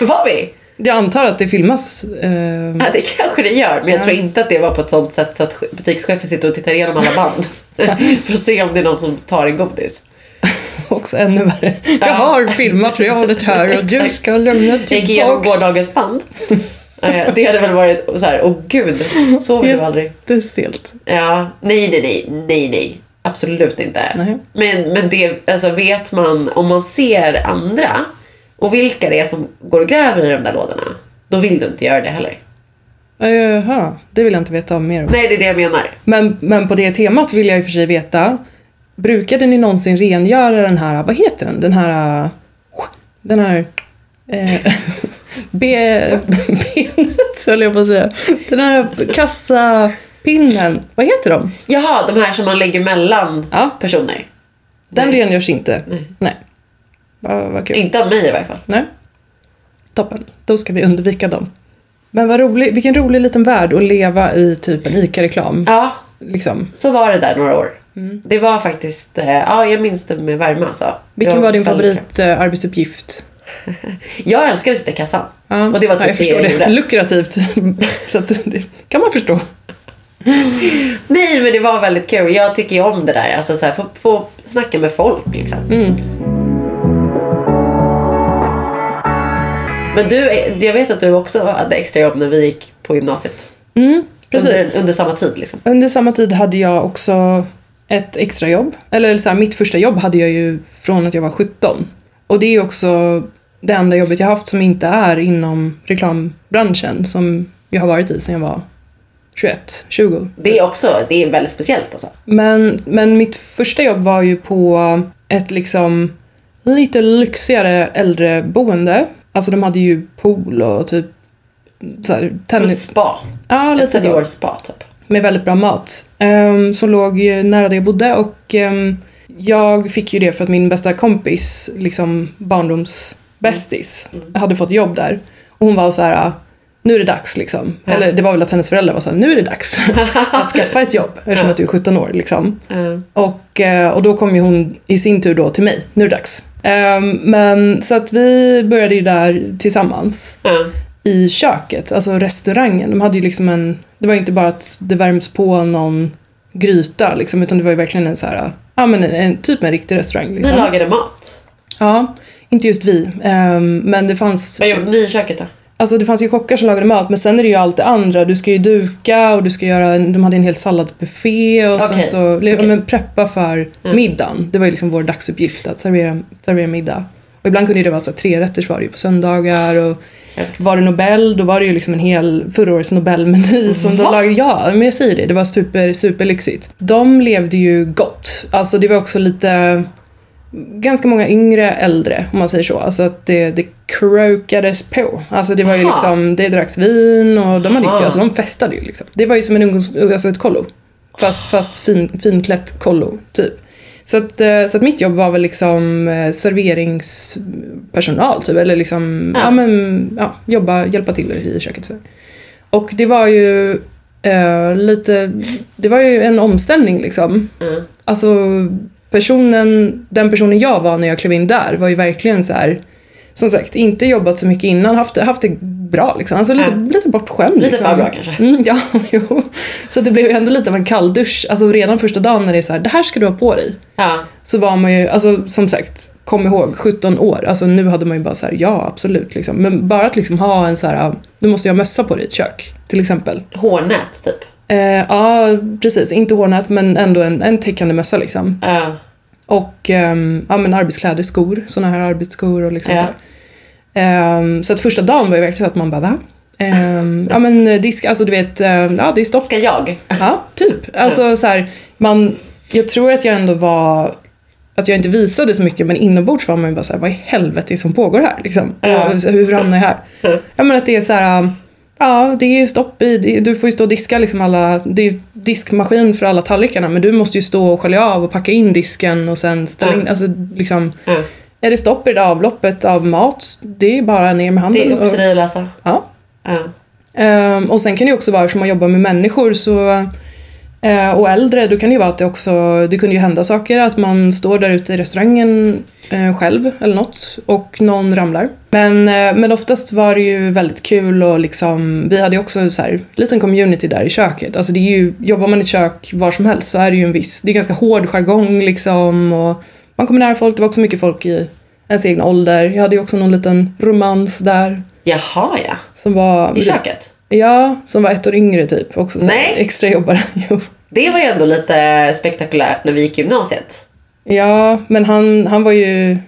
Var vi? Jag antar att det filmas. Ja, det kanske det gör. Men jag tror inte att det var på ett sånt sätt så att butikschefen sitter och tittar igenom alla band. För att se om det är någon som tar en godis. Också ännu värre. Jag har filmat materialet här och du ska lämna tillbaka. Jag gick igenom gårdagens band. Det hade väl varit så här, åh gud, sover du aldrig? Det är stelt. Ja, nej. Absolut inte. Nej. Men det, alltså vet man, om man ser andra och vilka det är som går och gräver i de där lådorna, då vill du inte göra det heller. Jaha, det vill jag inte veta mer om. Nej, det är det jag menar. Men på det temat vill jag i och för sig veta, brukade ni någonsin rengöra den här, vad heter den? Den här benet, höll jag på att säga. Den här kassapinnen, vad heter de? Jaha, de här som man lägger mellan personer. Den rengörs inte. Nej. Vad kul. Inte av mig i varje fall. Nej. Toppen, då ska vi undvika dem. Men vilken rolig liten värld att leva i, typ en ICA-reklam. Ja, liksom. Så var det där några år. Mm. Det var faktiskt, jag minns det med värme alltså. Vilken var din favoritarbetsuppgift? Jag älskade att sitta i kassan. Ja, och det var typ det. Lukrativt. Så att, det kan man förstå. Nej, men det var väldigt kul. Jag tycker ju om det där. Alltså så här, få snacka med folk liksom. Mm. Men du, jag vet att du också hade extra jobb när vi gick på gymnasiet. Mm, precis. Under samma tid liksom. Under samma tid hade jag också ett extra jobb. Eller så här, mitt första jobb hade jag ju från att jag var 17. Och det är ju också det enda jobbet jag haft som inte är inom reklambranschen som jag har varit i sedan jag var 21, 20. Det är också, det är väldigt speciellt alltså. Men mitt första jobb var ju på ett liksom lite lyxigare äldreboende. Alltså de hade ju pool och typ så här, tennis. Som ett spa. Ja, lite ett seniorspa typ. Med väldigt bra mat. Som låg nära där jag bodde och jag fick ju det för att min bästa kompis, liksom barndomsbästis, hade fått jobb där. Och hon var så här, nu är det dags liksom. Ja. Eller det var väl att hennes föräldrar var så här, nu är det dags att skaffa ett jobb. Eftersom att du är 17 år liksom. Mm. Och då kom ju hon i sin tur då till mig, nu är det dags. Men så att vi började ju där tillsammans i köket, alltså restaurangen. De hade ju liksom en, det var ju inte bara att det värms på någon gryta liksom, utan det var ju verkligen en så här, ja men en typ en riktig restaurang liksom. Ni lagade mat? Ja, inte just vi, men det fanns. Vad gjorde ni i köket då? Alltså det fanns ju kockar som lagade mat, men sen är det ju allt det andra. Du ska ju duka och du ska göra, de hade en hel salladsbuffé och sen så men preppa för middagen. Det var ju liksom vår dagsuppgift att servera middag. Och ibland kunde det vara så här, 3 rätters var det ju på söndagar och var det Nobel, då var det ju liksom en hel förra årets Nobelmeny som de lagade. Ja, men jag säger det, det var super lyxigt. De levde ju gott. Alltså det var också lite ganska många yngre äldre om man säger så, alltså att det krökades på, alltså det var ju liksom det dracks vin och de hade ju, alltså de festade ju liksom, det var ju som en alltså ett kollo fast finklätt kollo typ, så att mitt jobb var väl liksom serveringspersonal typ, eller liksom hjälpa till i köket så. Och det var ju lite, det var ju en omställning liksom, alltså den personen jag var när jag klev in där var ju verkligen så här, som sagt, inte jobbat så mycket innan, haft det bra liksom, alltså lite bortskämd liksom. Lite för bra kanske. Ja, jo. Så det blev ändå lite av en kalldusch, alltså redan första dagen när det är så här, det här ska du ha på dig. Ja. Så var man ju, alltså som sagt, kom ihåg 17 år, alltså nu hade man ju bara så här, ja absolut liksom, men bara att liksom ha en så här, du måste ju ha mössa på dig i ett kök till exempel. Hårnät typ. Ja, precis. Inte hårnät, men ändå en täckande mössa liksom. Och men arbetskläder, skor, sådana här arbetsskor och liksom så här. Så att första dagen var ju verkligen att man bara, va? Men disk, alltså du vet, det är stopp. Ska jag? Ja, typ. Alltså så här, jag tror att jag ändå var, att jag inte visade så mycket, men inombords var man ju bara så här, vad i helvete är som pågår här liksom? Hur hamnar jag här? Ja, men att det är så här, ja, det är stopp i, du får ju stå och diska liksom alla, det är diskmaskin för alla tallrikarna, men du måste ju stå och skölja av och packa in disken och sen ställa in, alltså liksom, är det stopp i det avloppet av mat, det är bara ner med handen. Det är upp till dig att läsa. Ja. Och sen kan det ju också vara, som man jobbar med människor så, och äldre, då kan det ju vara att det också, det kunde ju hända saker, att man står där ute i restaurangen själv eller något och någon ramlar. Men oftast var det ju väldigt kul och liksom, vi hade ju också så här, liten community där i köket. Alltså det är ju, jobbar man i ett kök var som helst så är det ju en viss, det är ganska hård jargong liksom, och man kommer nära folk, det var också mycket folk i ens egna ålder. Jag hade ju också någon liten romans där. Jaha ja. Som var i köket? Ja, som var ett år yngre typ också. Så extra jobbare. Jo. Det var ju ändå lite spektakulärt när vi gick gymnasiet. Ja, men han var ju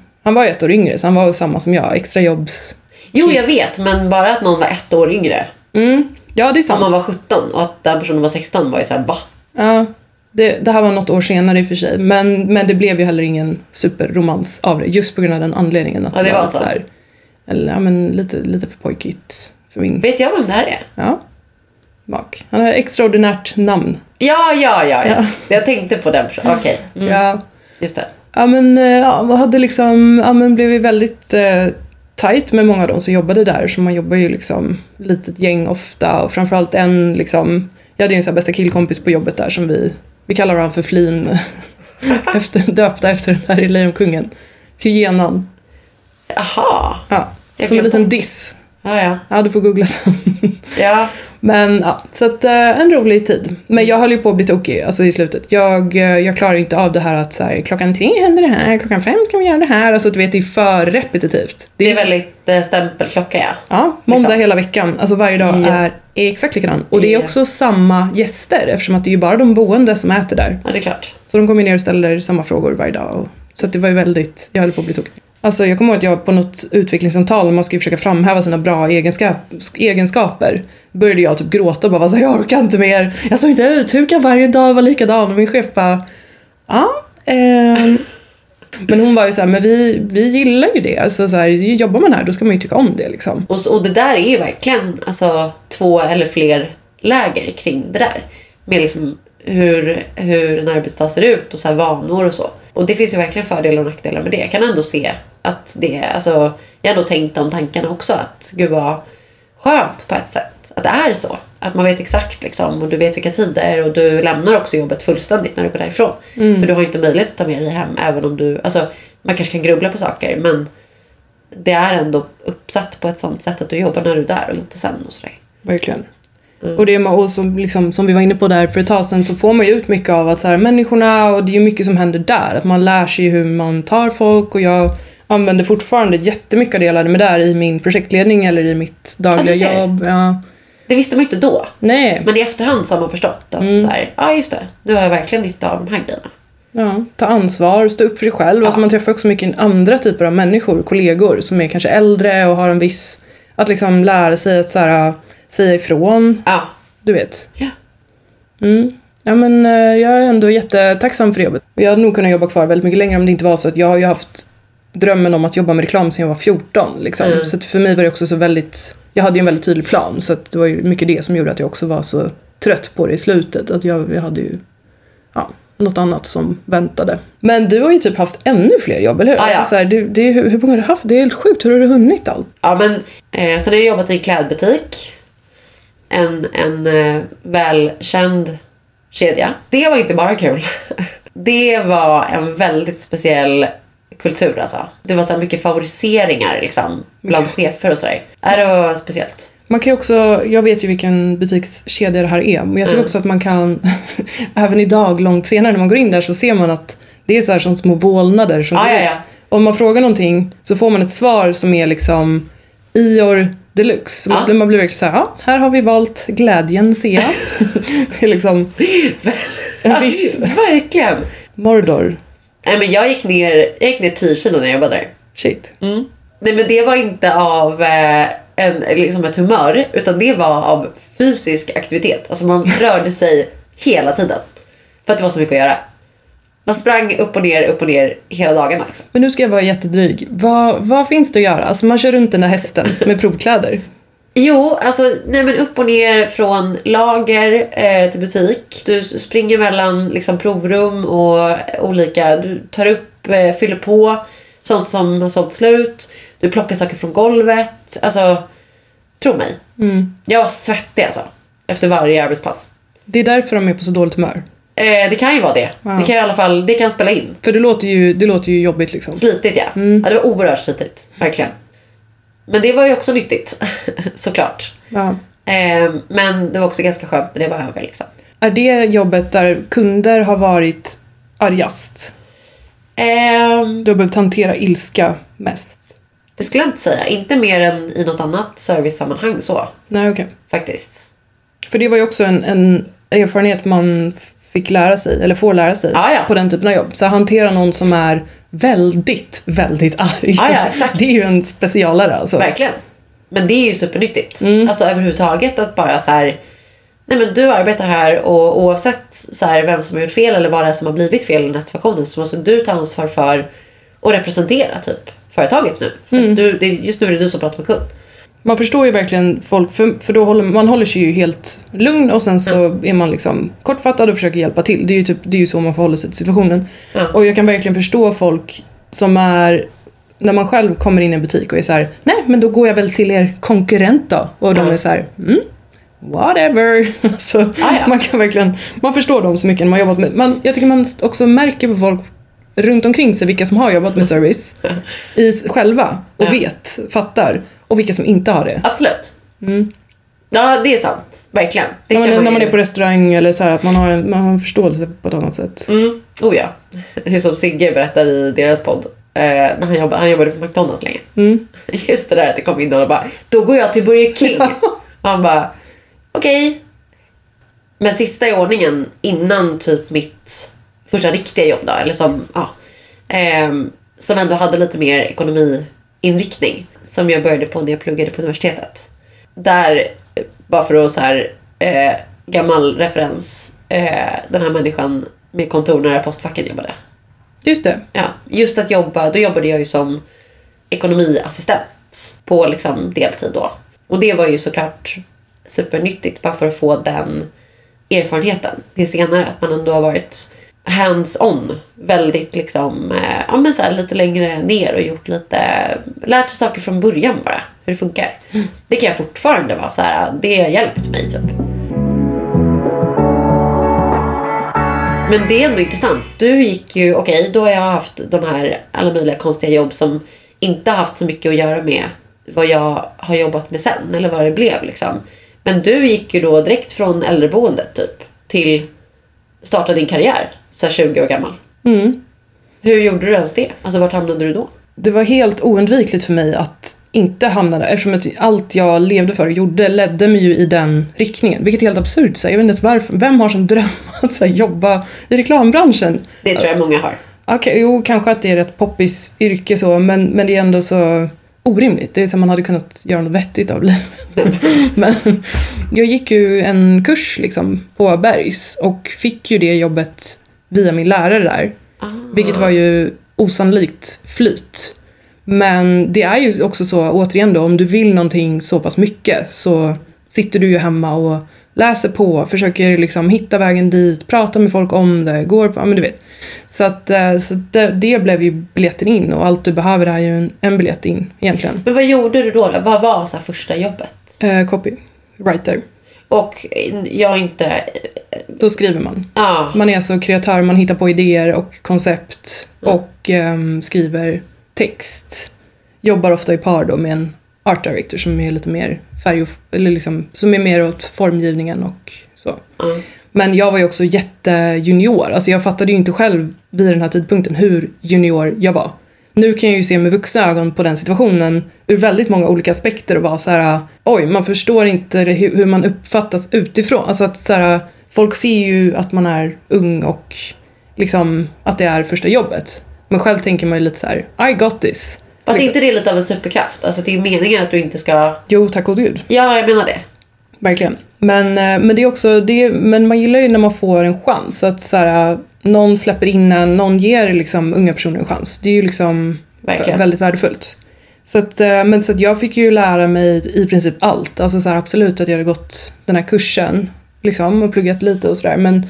ett år yngre, så han var samma som jag, extra jobbs. Jo, jag vet, men bara att någon var ett år yngre. Mm. Ja, det är sant. Om man var 17 och att den personen var 16 var ju så här, bah. Ja, det här var något år senare i och för sig, men det blev ju heller ingen superromans av det, just på grund av den anledningen att det var så här, eller ja, men lite för pojkigt. Vet jag vem det här är? Ja. Mark. Han har ett extraordinärt namn. Ja. Jag tänkte på den. Okej. Mm. Ja. Just det. Ja, men man hade liksom, blev vi väldigt tajt med många av dem som jobbade där. Så man jobbar ju liksom litet gäng ofta. Och framförallt en liksom, jag hade ju en så här bästa killkompis på jobbet där som vi kallar honom för Flin. Döpta efter den här i Lejonkungen. Hyenan. Jaha. Ja, som en liten diss. Ja, du får googla sen. Ja. Men ja, så att en rolig tid. Men jag höll ju på att bli tokig, alltså i slutet. Jag klarar inte av det här att så här, 3:00 händer det här, 5:00 kan vi göra det här. Alltså du vet, det är för repetitivt. Det är väldigt stämpelklocka, ja. Ja, måndag liksom. Hela veckan. Alltså varje dag är exakt likadan. Och det är också samma gäster, eftersom att det är ju bara de boende som äter där. Ja, det är klart. Så de kommer ner och ställer samma frågor varje dag. Och, så att det var ju väldigt, jag höll på att bli tokig. Alltså jag kommer ihåg att jag på något utvecklingssamtal, man ska ju försöka framhäva sina bra egenskaper, började jag typ gråta och bara så här, jag orkar inte mer. Jag såg inte ut, hur kan varje dag vara likadan? Och min chef bara, Men hon var ju så här, men vi gillar ju det. Alltså så här, jobbar man här, då ska man ju tycka om det liksom. Och det där är ju verkligen alltså, 2 eller fler läger kring det där. Med liksom hur en arbetsdag ser ut och så här vanor och så. Och det finns ju verkligen fördelar och nackdelar med det. Jag kan ändå se att det, alltså, jag har ändå tänkt om tankarna också, att gud vad skönt på ett sätt att det är så. Att man vet exakt liksom, och du vet vilka tider, och du lämnar också jobbet fullständigt när du går därifrån. Mm. För du har inte möjlighet att ta med dig hem, även om du, alltså man kanske kan grubbla på saker, men det är ändå uppsatt på ett sånt sätt att du jobbar när du är där och inte sen och sådär. Verkligen. Mm. Och det är som vi var inne på där för ett tag sedan, så får man ju ut mycket av att så här, människorna, och det är ju mycket som händer där, att man lär sig hur man tar folk, och jag använder fortfarande jättemycket av det jag lärde mig där i min projektledning eller i mitt dagliga jobb. Ja. Det visste man ju inte då. Nej. Men i efterhand så har man förstått att så här, ja just det, nu har jag verkligen nytta av de här grejerna. Ja, ta ansvar, stå upp för sig själv. Ja. Alltså man träffar också mycket andra typer av människor, kollegor som är kanske äldre och har en viss, att liksom lära sig att så här, säga ifrån. Ja. Du vet. Ja. Mm. Ja, men jag är ändå jättetacksam för jobbet. Jag hade nog kunnat jobba kvar väldigt mycket längre om det inte var så att jag har ju haft drömmen om att jobba med reklam sedan jag var 14. Liksom. Mm. Så att för mig var det också så väldigt, jag hade ju en väldigt tydlig plan. Så att det var ju mycket det som gjorde att jag också var så trött på det i slutet. Att jag hade ju något annat som väntade. Men du har ju typ haft ännu fler jobb, eller hur? Ah, ja. Alltså, så här, hur många har du haft? Det är helt sjukt, hur har du hunnit allt? Ja, men sen har jag jobbat i en klädbutik. En välkänd kedja. Det var inte bara kul. Det var en väldigt speciell kultur alltså. Det var så mycket favoriseringar liksom, bland chefer och sådär. Det var speciellt. Man kan ju också, jag vet ju vilken butikskedja det här är, men jag tycker också att man kan även idag, långt senare när man går in där, så ser man att det är så här som små vålnader som Om man frågar någonting så får man ett svar som är liksom Ior Deluxe. Man blir verkligen så här, här har vi valt glädjen, ser jag. Det är liksom en viss... Verkligen. Mordor. Nej, men jag gick ner 10 kilo när jag var där. Shit. Mm. Nej, men det var inte av ett humör, utan det var av fysisk aktivitet. Alltså man rörde sig hela tiden. För att det var så mycket att göra. Man sprang upp och ner hela dagen liksom. Men nu ska jag vara jättedryg. Vad finns det att göra? Alltså man kör runt den där hästen med provkläder. Jo, alltså nej, men upp och ner från lager till butik. Du springer mellan liksom provrum och olika. Du tar upp, fyller på sånt som har sålt slut. Du plockar saker från golvet. Alltså, tro mig. Mm. Jag var svettig alltså, efter varje arbetspass. Det är därför de är på så dåligt humör. Det kan ju vara det. Wow. Det kan i alla fall, det kan spela in. För det låter ju jobbigt liksom. Slitigt, ja. Mm. Ja, det var oerhört slitigt, verkligen. Men det var ju också nyttigt, såklart. Ja. Men det var också ganska skönt när det var över liksom. Är det jobbet där kunder har varit argast? Du har behövt hantera ilska mest. Det skulle jag inte säga. Inte mer än i något annat servicesammanhang så. Nej, okej. Faktiskt. För det var ju också en erfarenhet man fick lära sig, eller får lära sig på den typen av jobb. Så hantera någon som är väldigt, väldigt arg. Ja, exakt. Det är ju en specialare alltså. Verkligen. Men det är ju supernyttigt. Mm. Alltså överhuvudtaget att bara så här, nej men du arbetar här, och oavsett så här, vem som har gjort fel eller vad det är som har blivit fel i den här situationen, så måste du ta ansvar för och representera typ företaget nu. För just nu är det du som pratar med kund. Man förstår ju verkligen folk, för då håller man sig ju helt lugn, och sen så är man liksom kortfattad och försöker hjälpa till. Det är ju så man förhåller sig till situationen. Mm. Och jag kan verkligen förstå folk som är, när man själv kommer in i en butik och är så här, nej men då går jag väl till er konkurrent då. Och de är så här, whatever. Alltså, man kan verkligen, man förstår dem så mycket när man jobbat med. Jag tycker man också märker på folk runt omkring sig vilka som har jobbat med service själva och fattar. Och vilka som inte har det. Absolut. Mm. Ja, det är sant. Verkligen. Det kan man när man är på restaurang eller så här, att man har en förståelse på ett annat sätt. Mm. Oh ja. Det är som Sigge berättar i deras podd. När han jobbade på McDonalds länge. Mm. Just det där att det kom in och bara, då går jag till Burger King. Han bara, okej. Men sista i ordningen innan typ mitt första riktiga jobb då. Eller som ändå hade lite mer ekonomiinriktning. Som jag började på när jag pluggade på universitetet. Där, bara för att så här gammal referens, den här människan med kontor nära postfacken jobbade. Just det. Ja, just att jobba, då jobbade jag ju som ekonomiassistent på liksom deltid då. Och det var ju såklart supernyttigt bara för att få den erfarenheten. Det är senare att man ändå har varit hands-on, väldigt liksom, ja men så här, lite längre ner och gjort lite, lärt sig saker från början bara, hur det funkar. Det kan jag fortfarande vara så här, det har hjälpt mig typ. Men det är ändå intressant. Du gick ju, okej, då har jag haft de här alla möjliga konstiga jobb som inte har haft så mycket att göra med vad jag har jobbat med sen, eller vad det blev liksom. Men du gick ju då direkt från äldreboendet typ, till starta din karriär, så 20 år gammal. Mm. Hur gjorde du ens det? Alltså vart hamnade du då? Det var helt oundvikligt för mig att inte hamna där, eftersom att allt jag levde för och gjorde ledde mig ju i den riktningen. Vilket är helt absurt. Så jag vet inte varför. Vem har som dröm att så här, jobba i reklambranschen? Det tror jag många har. Okay, jo, kanske att det är ett poppis yrke så, men det är ändå så orimligt. Det är som man hade kunnat göra något vettigt av livet. Men jag gick ju en kurs liksom, på Bergs och fick ju det jobbet via min lärare där. Ah. Vilket var ju osannolikt flyt. Men det är ju också så, återigen då, om du vill någonting så pass mycket så sitter du ju hemma och läser på, försöker liksom hitta vägen dit, prata med folk om det, går på, ja men du vet. Så det blev ju biljetten in och allt du behöver är ju en biljett in egentligen. Men vad gjorde du då? Vad var så här första jobbet? Copywriter. Och jag inte... Då skriver man. Ah. Man är alltså kreatör, man hittar på idéer och koncept och skriver text. Jobbar ofta i par då med en art director som är lite mer färg och, eller liksom, som är mer åt formgivningen och så. Mm. Men jag var ju också jättejunior. Alltså jag fattade ju inte själv vid den här tidpunkten hur junior jag var. Nu kan jag ju se med vuxna ögon på den situationen ur väldigt många olika aspekter och vara så här, oj, man förstår inte hur man uppfattas utifrån. Alltså att så här, folk ser ju att man är ung och liksom att det är första jobbet. Men själv tänker man ju lite så här, I got this. Fast liksom. Inte det är lite av en superkraft? Alltså det är ju meningen att du inte ska... Jo, tack och gud. Ja, jag menar det. Verkligen. Men det är också... Men man gillar ju när man får en chans. Att så här, någon släpper in en, någon ger liksom unga personer en chans. Det är ju liksom väldigt värdefullt. Så att jag fick ju lära mig i princip allt. Alltså så här, absolut att jag hade gått den här kursen liksom, och pluggat lite och sådär. Men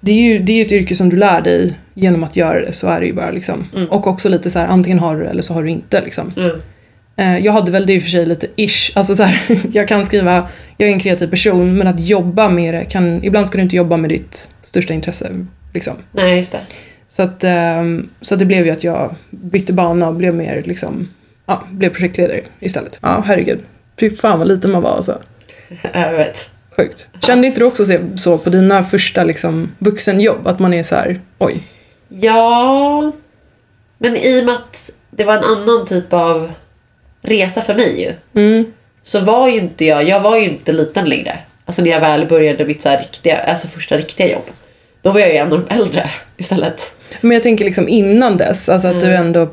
det är ju ett yrke som du lär dig genom att göra det, så är det ju bara liksom. Mm. Och också lite så här, antingen har du det eller så har du inte liksom. Mm. Jag hade väl det i och för sig lite ish, alltså så här, jag kan skriva, jag är en kreativ person, men att jobba med det kan, ibland ska du inte jobba med ditt största intresse liksom. Nej, just det. Så att det blev ju att jag bytte bana och blev mer liksom, ja, blev projektledare istället. Ja, herregud, fy fan vad liten man var alltså. Jag vet. Sjukt. Kände inte du också så på dina första liksom, vuxenjobb att man är så här, oj? Ja, men i och med att det var en annan typ av resa för mig ju. Mm. Så var ju inte jag var ju inte liten längre. Alltså när jag väl började mitt så här riktiga, alltså första riktiga jobb. Då var jag ju ändå äldre istället. Men jag tänker liksom innan dess, alltså att du ändå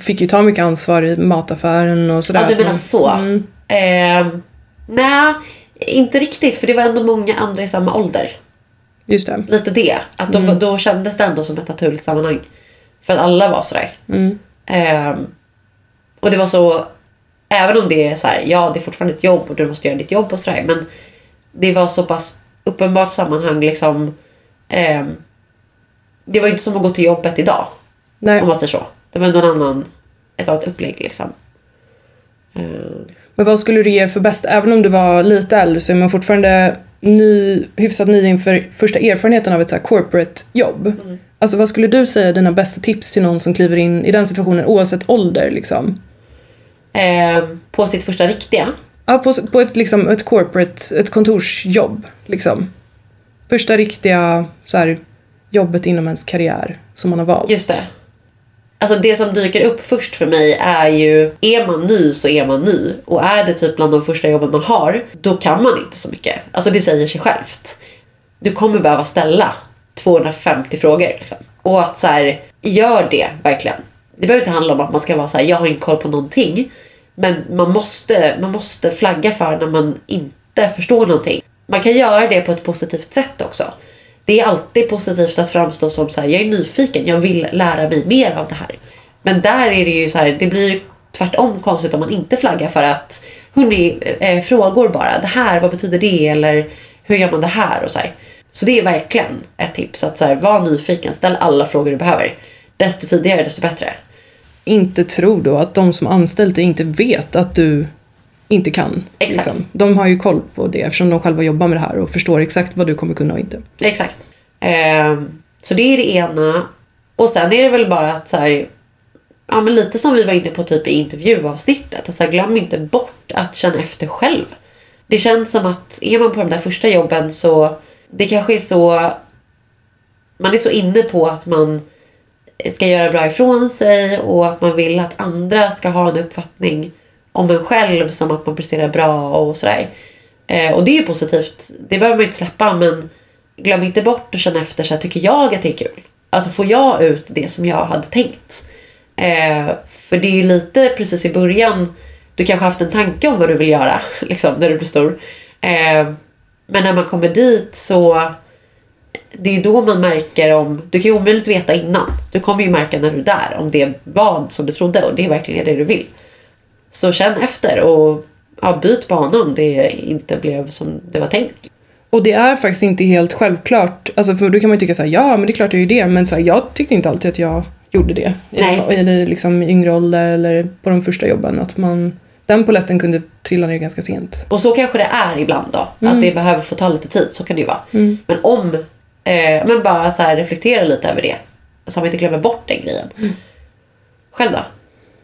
fick ju ta mycket ansvar i mataffären och sådär. Ja, du menar så. Mm. Nej, inte riktigt, för det var ändå många andra i samma ålder. Just det. Lite det. Att då kändes det ändå som ett naturligt sammanhang. För att alla var sådär. Mm. Och det var så... Även om det är såhär, ja det är fortfarande ett jobb och du måste göra ditt jobb och sådär. Men det var så pass uppenbart sammanhang liksom... det var ju inte som att gå till jobbet idag. Nej. Om man säger så. Det var ändå ett annat upplägg liksom. Men vad skulle du ge för bäst? Även om du var lite äldre så är man fortfarande... hyfsat ny inför första erfarenheten av ett så här corporate-jobb. Mm. Alltså vad skulle du säga är dina bästa tips till någon som kliver in i den situationen oavsett ålder liksom? På sitt första riktiga? Ja, på ett, liksom, ett corporate, ett kontorsjobb. Liksom. Första riktiga så här, jobbet inom ens karriär som man har valt. Just det. Alltså det som dyker upp först för mig är ju, är man ny så är man ny. Och är det typ bland de första jobben man har, då kan man inte så mycket. Alltså det säger sig självt. Du kommer behöva ställa 250 frågor liksom. Och att så här, gör det verkligen. Det behöver inte handla om att man ska vara så här, jag har inte koll på någonting. Men man måste flagga för när man inte förstår någonting. Man kan göra det på ett positivt sätt också. Det är alltid positivt att framstå som så här, jag är nyfiken, jag vill lära mig mer av det här. Men där är det ju så här, det blir ju tvärtom konstigt om man inte flaggar för att hörni, frågor bara, det här, vad betyder det? Eller hur gör man det här? Och så här. Så det är verkligen ett tips att så här, var nyfiken, ställ alla frågor du behöver. Desto tidigare, desto bättre. Inte tro då att de som anställt dig inte vet att du inte kan. Exakt. Liksom. De har ju koll på det eftersom de själva jobbar med det här och förstår exakt vad du kommer kunna och inte. Exakt. Så det är det ena. Och sen är det väl bara att så här, ja, men lite som vi var inne på typ i intervjuavsnittet. Att så här, glöm inte bort att känna efter själv. Det känns som att är man på de där första jobben så det kanske är så man är så inne på att man ska göra bra ifrån sig och att man vill att andra ska ha en uppfattning om en själv som att man presterar bra och sådär. Och det är ju positivt. Det behöver man ju inte släppa, men glöm inte bort att känna efter så här, tycker jag att det är kul? Alltså får jag ut det som jag hade tänkt? För det är ju lite precis i början du kanske haft en tanke om vad du vill göra liksom, när du blir stor. Men när man kommer dit så det är ju då man märker om du kan ju omöjligt veta innan. Du kommer ju märka när du är där om det var som du trodde och det är verkligen det du vill. Så känn efter och ja, byt bana om det inte blev som det var tänkt. Och det är faktiskt inte helt självklart. Alltså för då kan man ju tycka så här, ja men det är klart det är ju det. Men så här, jag tyckte inte alltid att jag gjorde det. Nej. Eller liksom yngre ålder eller på de första jobben. Att man, den poletten kunde trilla ner ganska sent. Och så kanske det är ibland då. Mm. Att det behöver få ta lite tid, så kan det ju vara. Mm. Men om, men bara så här reflektera lite över det. Så man inte glömmer bort den grejen. Mm. Själv då?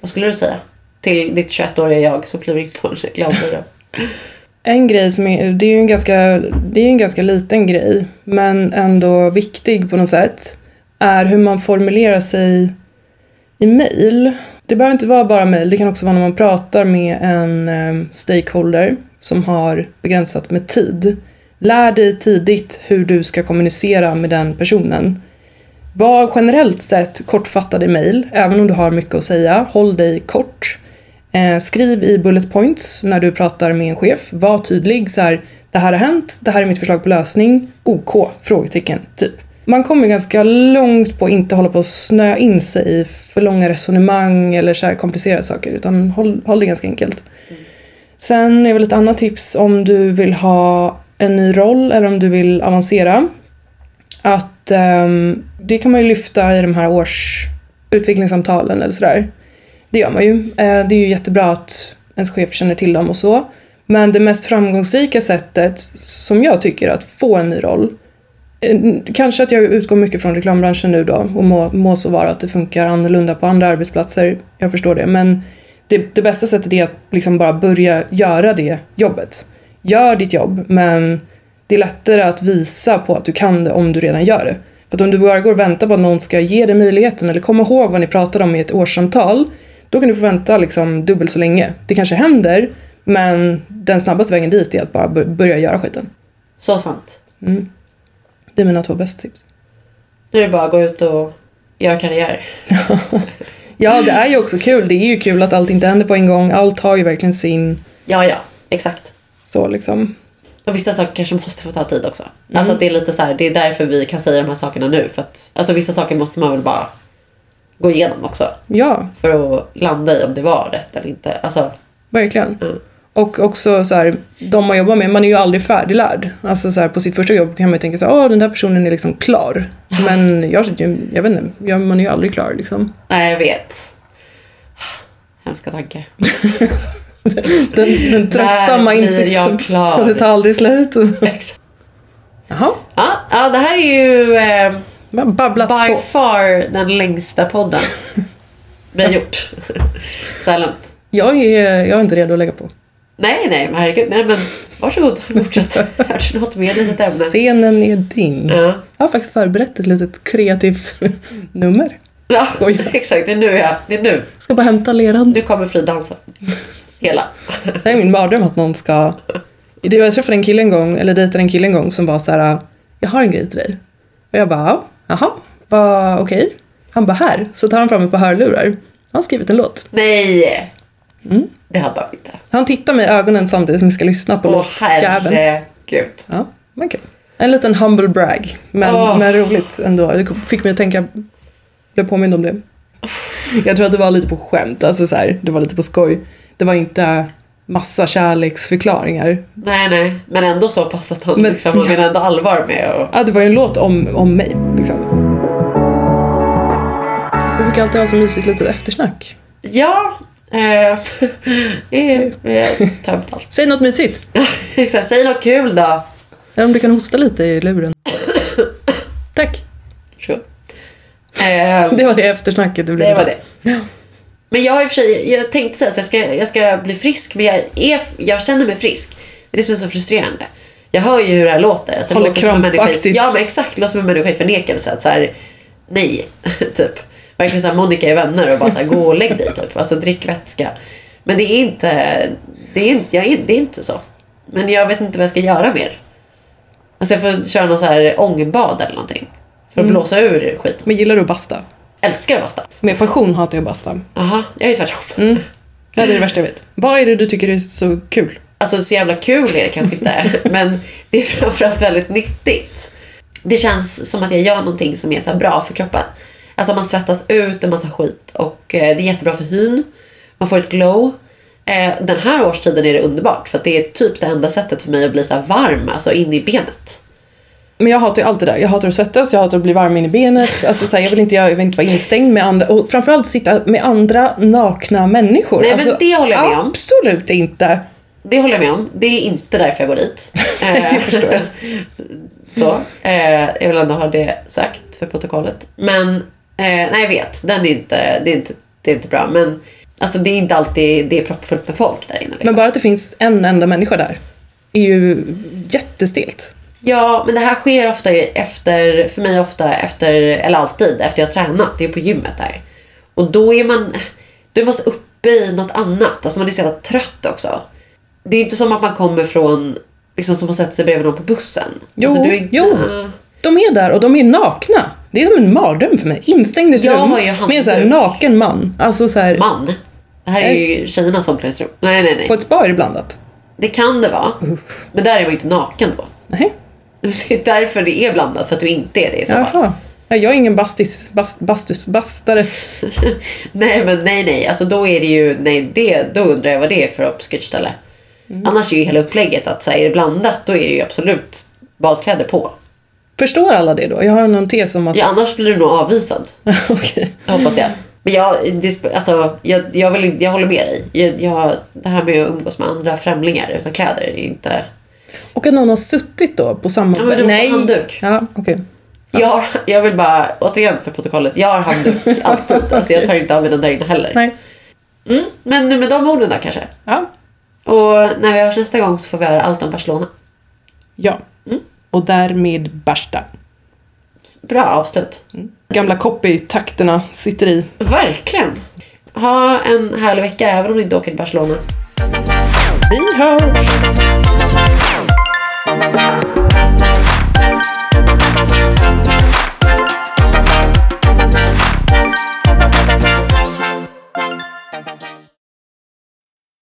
Vad skulle du säga? Till ditt 21-åriga jag som kliver in på en reklambyrå. En grej som är, det är ju en ganska liten grej, men ändå viktig på något sätt, är hur man formulerar sig i mejl. Det behöver inte vara bara mejl, det kan också vara när man pratar med en stakeholder som har begränsat med tid. Lär dig tidigt hur du ska kommunicera med den personen. Var generellt sett kortfattad i mejl, även om du har mycket att säga. Håll dig kort. Skriv i bullet points när du pratar med en chef. Var tydlig, så här, det här har hänt, det här är mitt förslag på lösning, OK, frågetecken, typ. Man kommer ganska långt på att inte hålla på att snöa in sig i för långa resonemang eller så här komplicerade saker, utan håll det ganska enkelt. Mm. Sen är väl ett annat tips om du vill ha en ny roll eller om du vill avancera, att det kan man ju lyfta i de här årsutvecklingssamtalen eller sådär. Det gör man ju. Det är ju jättebra att ens chef känner till dem och så. Men det mest framgångsrika sättet som jag tycker att få en ny roll, kanske att jag utgår mycket från reklambranschen nu då och må så vara att det funkar annorlunda på andra arbetsplatser, jag förstår det. Men det bästa sättet är att liksom bara börja göra det jobbet. Gör ditt jobb, men det är lättare att visa på att du kan det om du redan gör det. För att om du bara går och väntar på att någon ska ge dig möjligheten eller komma ihåg vad ni pratade om i ett årssamtal, då kan du få vänta liksom dubbelt så länge. Det kanske händer, men den snabbaste vägen dit är att bara börja göra skiten. Så sant. Mm. Det är mina 2 bästa tips. Nu är det bara att gå ut och göra karriär. Ja, det är ju också kul. Det är ju kul att allt inte händer på en gång. Allt har ju verkligen sin... Ja, exakt. Så liksom... Och vissa saker kanske måste få ta tid också. Mm. Alltså att det är lite så här, det är därför vi kan säga de här sakerna nu. För att, alltså vissa saker måste man väl bara gå igenom också. Ja. För att landa i om det var rätt eller inte. Alltså, verkligen. Mm. Och också så här, de man jobbar med, man är ju aldrig färdiglärd. Alltså så här, på sitt första jobb kan man ju tänka så här, den där personen är liksom klar. Men jag vet inte, man är ju aldrig klar liksom. Nej, jag vet. Hemska tanke. Den tröttsamma insikten att det tar aldrig slut. Exakt. Jaha. Ja, det här är ju by på. Far den längsta podden vi har gjort. Så här långt. Jag är inte redo att lägga på. Nej, men herregud. Nej, men varsågod, fortsätt. Hör du något mer litet ämne? Scenen är din. Ja. Jag har faktiskt förberett ett litet kreativt nummer. Ja, exakt. Det är nu. Jag ska bara hämta leran. Nu kommer fridansa. Hela. Det är min mardröm att någon ska... Jag träffade en kille en gång, eller dejtade en kille en gång som var så här: jag har en grej till dig. Och jag bara, jaha, okej. Han bara, här. Så tar han fram ett par hörlurar. Han har skrivit en låt. Nej! Mm. Det hade han inte. Han tittar mig i ögonen samtidigt som vi ska lyssna på låtjäveln. Åh, herregud. Ja, men okej. En liten humble brag. Men roligt ändå. Det fick mig att tänka, jag påminner om det. Jag tror att det var lite på skämt. Alltså så här, det var lite på skoj. Det var inte... massa kärleksförklaringar. Nej, men ändå så passat han liksom, och menade allvar med. Och... ja, det var ju en låt om mig liksom. Vi brukar alltid ha så mysigt litet eftersnack. Ja, är tömt allt. Säg något mysigt. Exakt, säg något kul då. Ja, om du kan hosta lite i luren. Tack. Sure. Det var det eftersnacket du blev. Det var det. Ja. Men jag i och för sig, jag tänkte säga så jag ska bli frisk, men jag känner mig frisk. Det är det som är så frustrerande. Jag hör ju hur det här låter. Alltså, håller krampaktigt. Ja, men exakt. Låter som en människa i förnekelse. Att så här, nej, typ. Verkligen så här, Monica är vänner och bara så här, gå och lägg dig, typ. Alltså, drick vätska. Men det är inte så. Men jag vet inte vad jag ska göra mer. Alltså, jag får köra någon så här ångbad eller någonting. För att blåsa ur skiten. Men gillar du att basta? Älskar att basta. Med passion hatar jag basta. Aha, jag är tvärtom. Mm. Det är det värsta jag vet. Vad är det du tycker är så kul? Alltså så jävla kul är det kanske inte. Men det är framförallt väldigt nyttigt. Det känns som att jag gör någonting som är så här bra för kroppen. Alltså man svettas ut en massa skit. Och det är jättebra för hyn. Man får ett glow. Den här årstiden är det underbart. För att det är typ det enda sättet för mig att bli så här varm. Alltså in i benet. Men jag hatar ju allt det där. Jag hatar att svettas, jag hatar att bli varm in i benet. Alltså så här, jag vill inte vara instängd med andra och framförallt sitta med andra nakna människor. Nej, alltså, men det håller jag med om. Absolut inte. Det håller jag med om. Det är inte därför jag går dit. Det förstår jag. Så, jag vill ändå ha det sagt för protokollet. Men nej, jag vet, det är inte bra, men alltså det är inte alltid det är proppfullt med folk där inne liksom. Men bara att det finns en enda människa där är ju jättestilt. Ja, men det här sker ofta efter jag har tränat. Det är på gymmet där. Och då är man så uppe i något annat. Alltså man är så jävla trött också. Det är inte som att man kommer från liksom som att sätta sig bredvid någon på bussen. Jo, alltså, de är där och de är nakna. Det är som en mardröm för mig. Instängd i ett rum med en så här naken man. Alltså så här... man? Det här är ju tjejernas omklädningsrum. Nej. På ett spa är det blandat. Det kan det vara. Men där är man ju inte naken då. Nej. Det är därför det är blandat. För att du inte är det i så fall. Jag är ingen bastare. nej. Alltså då är det ju då undrar jag vad det är för uppskrift ställe. Annars är ju hela upplägget att så här, är det blandat, då är det ju absolut badkläder på. Förstår alla det då? Jag har någon tes om att... ja, annars blir du nog avvisad. Okej. Hoppas jag. Men jag håller med dig. Det här med att umgås med andra främlingar utan kläder är inte... och att någon har suttit då på samma... ja, men du måste ha handduk. Ja, okay. Ja. Jag vill bara, återigen för protokollet, jag har handduk alltid. Alltså jag tar inte av mig den där inne heller. Nej. Mm, men med de orden där kanske. Ja. Och när vi hörs nästa gång så får vi höra allt om Barcelona. Ja. Mm. Och därmed basta. Bra avslut. Mm. Gamla copy-takterna sitter i. Verkligen. Ha en härlig vecka även om ni inte åker till Barcelona. Vi hörs! Bye.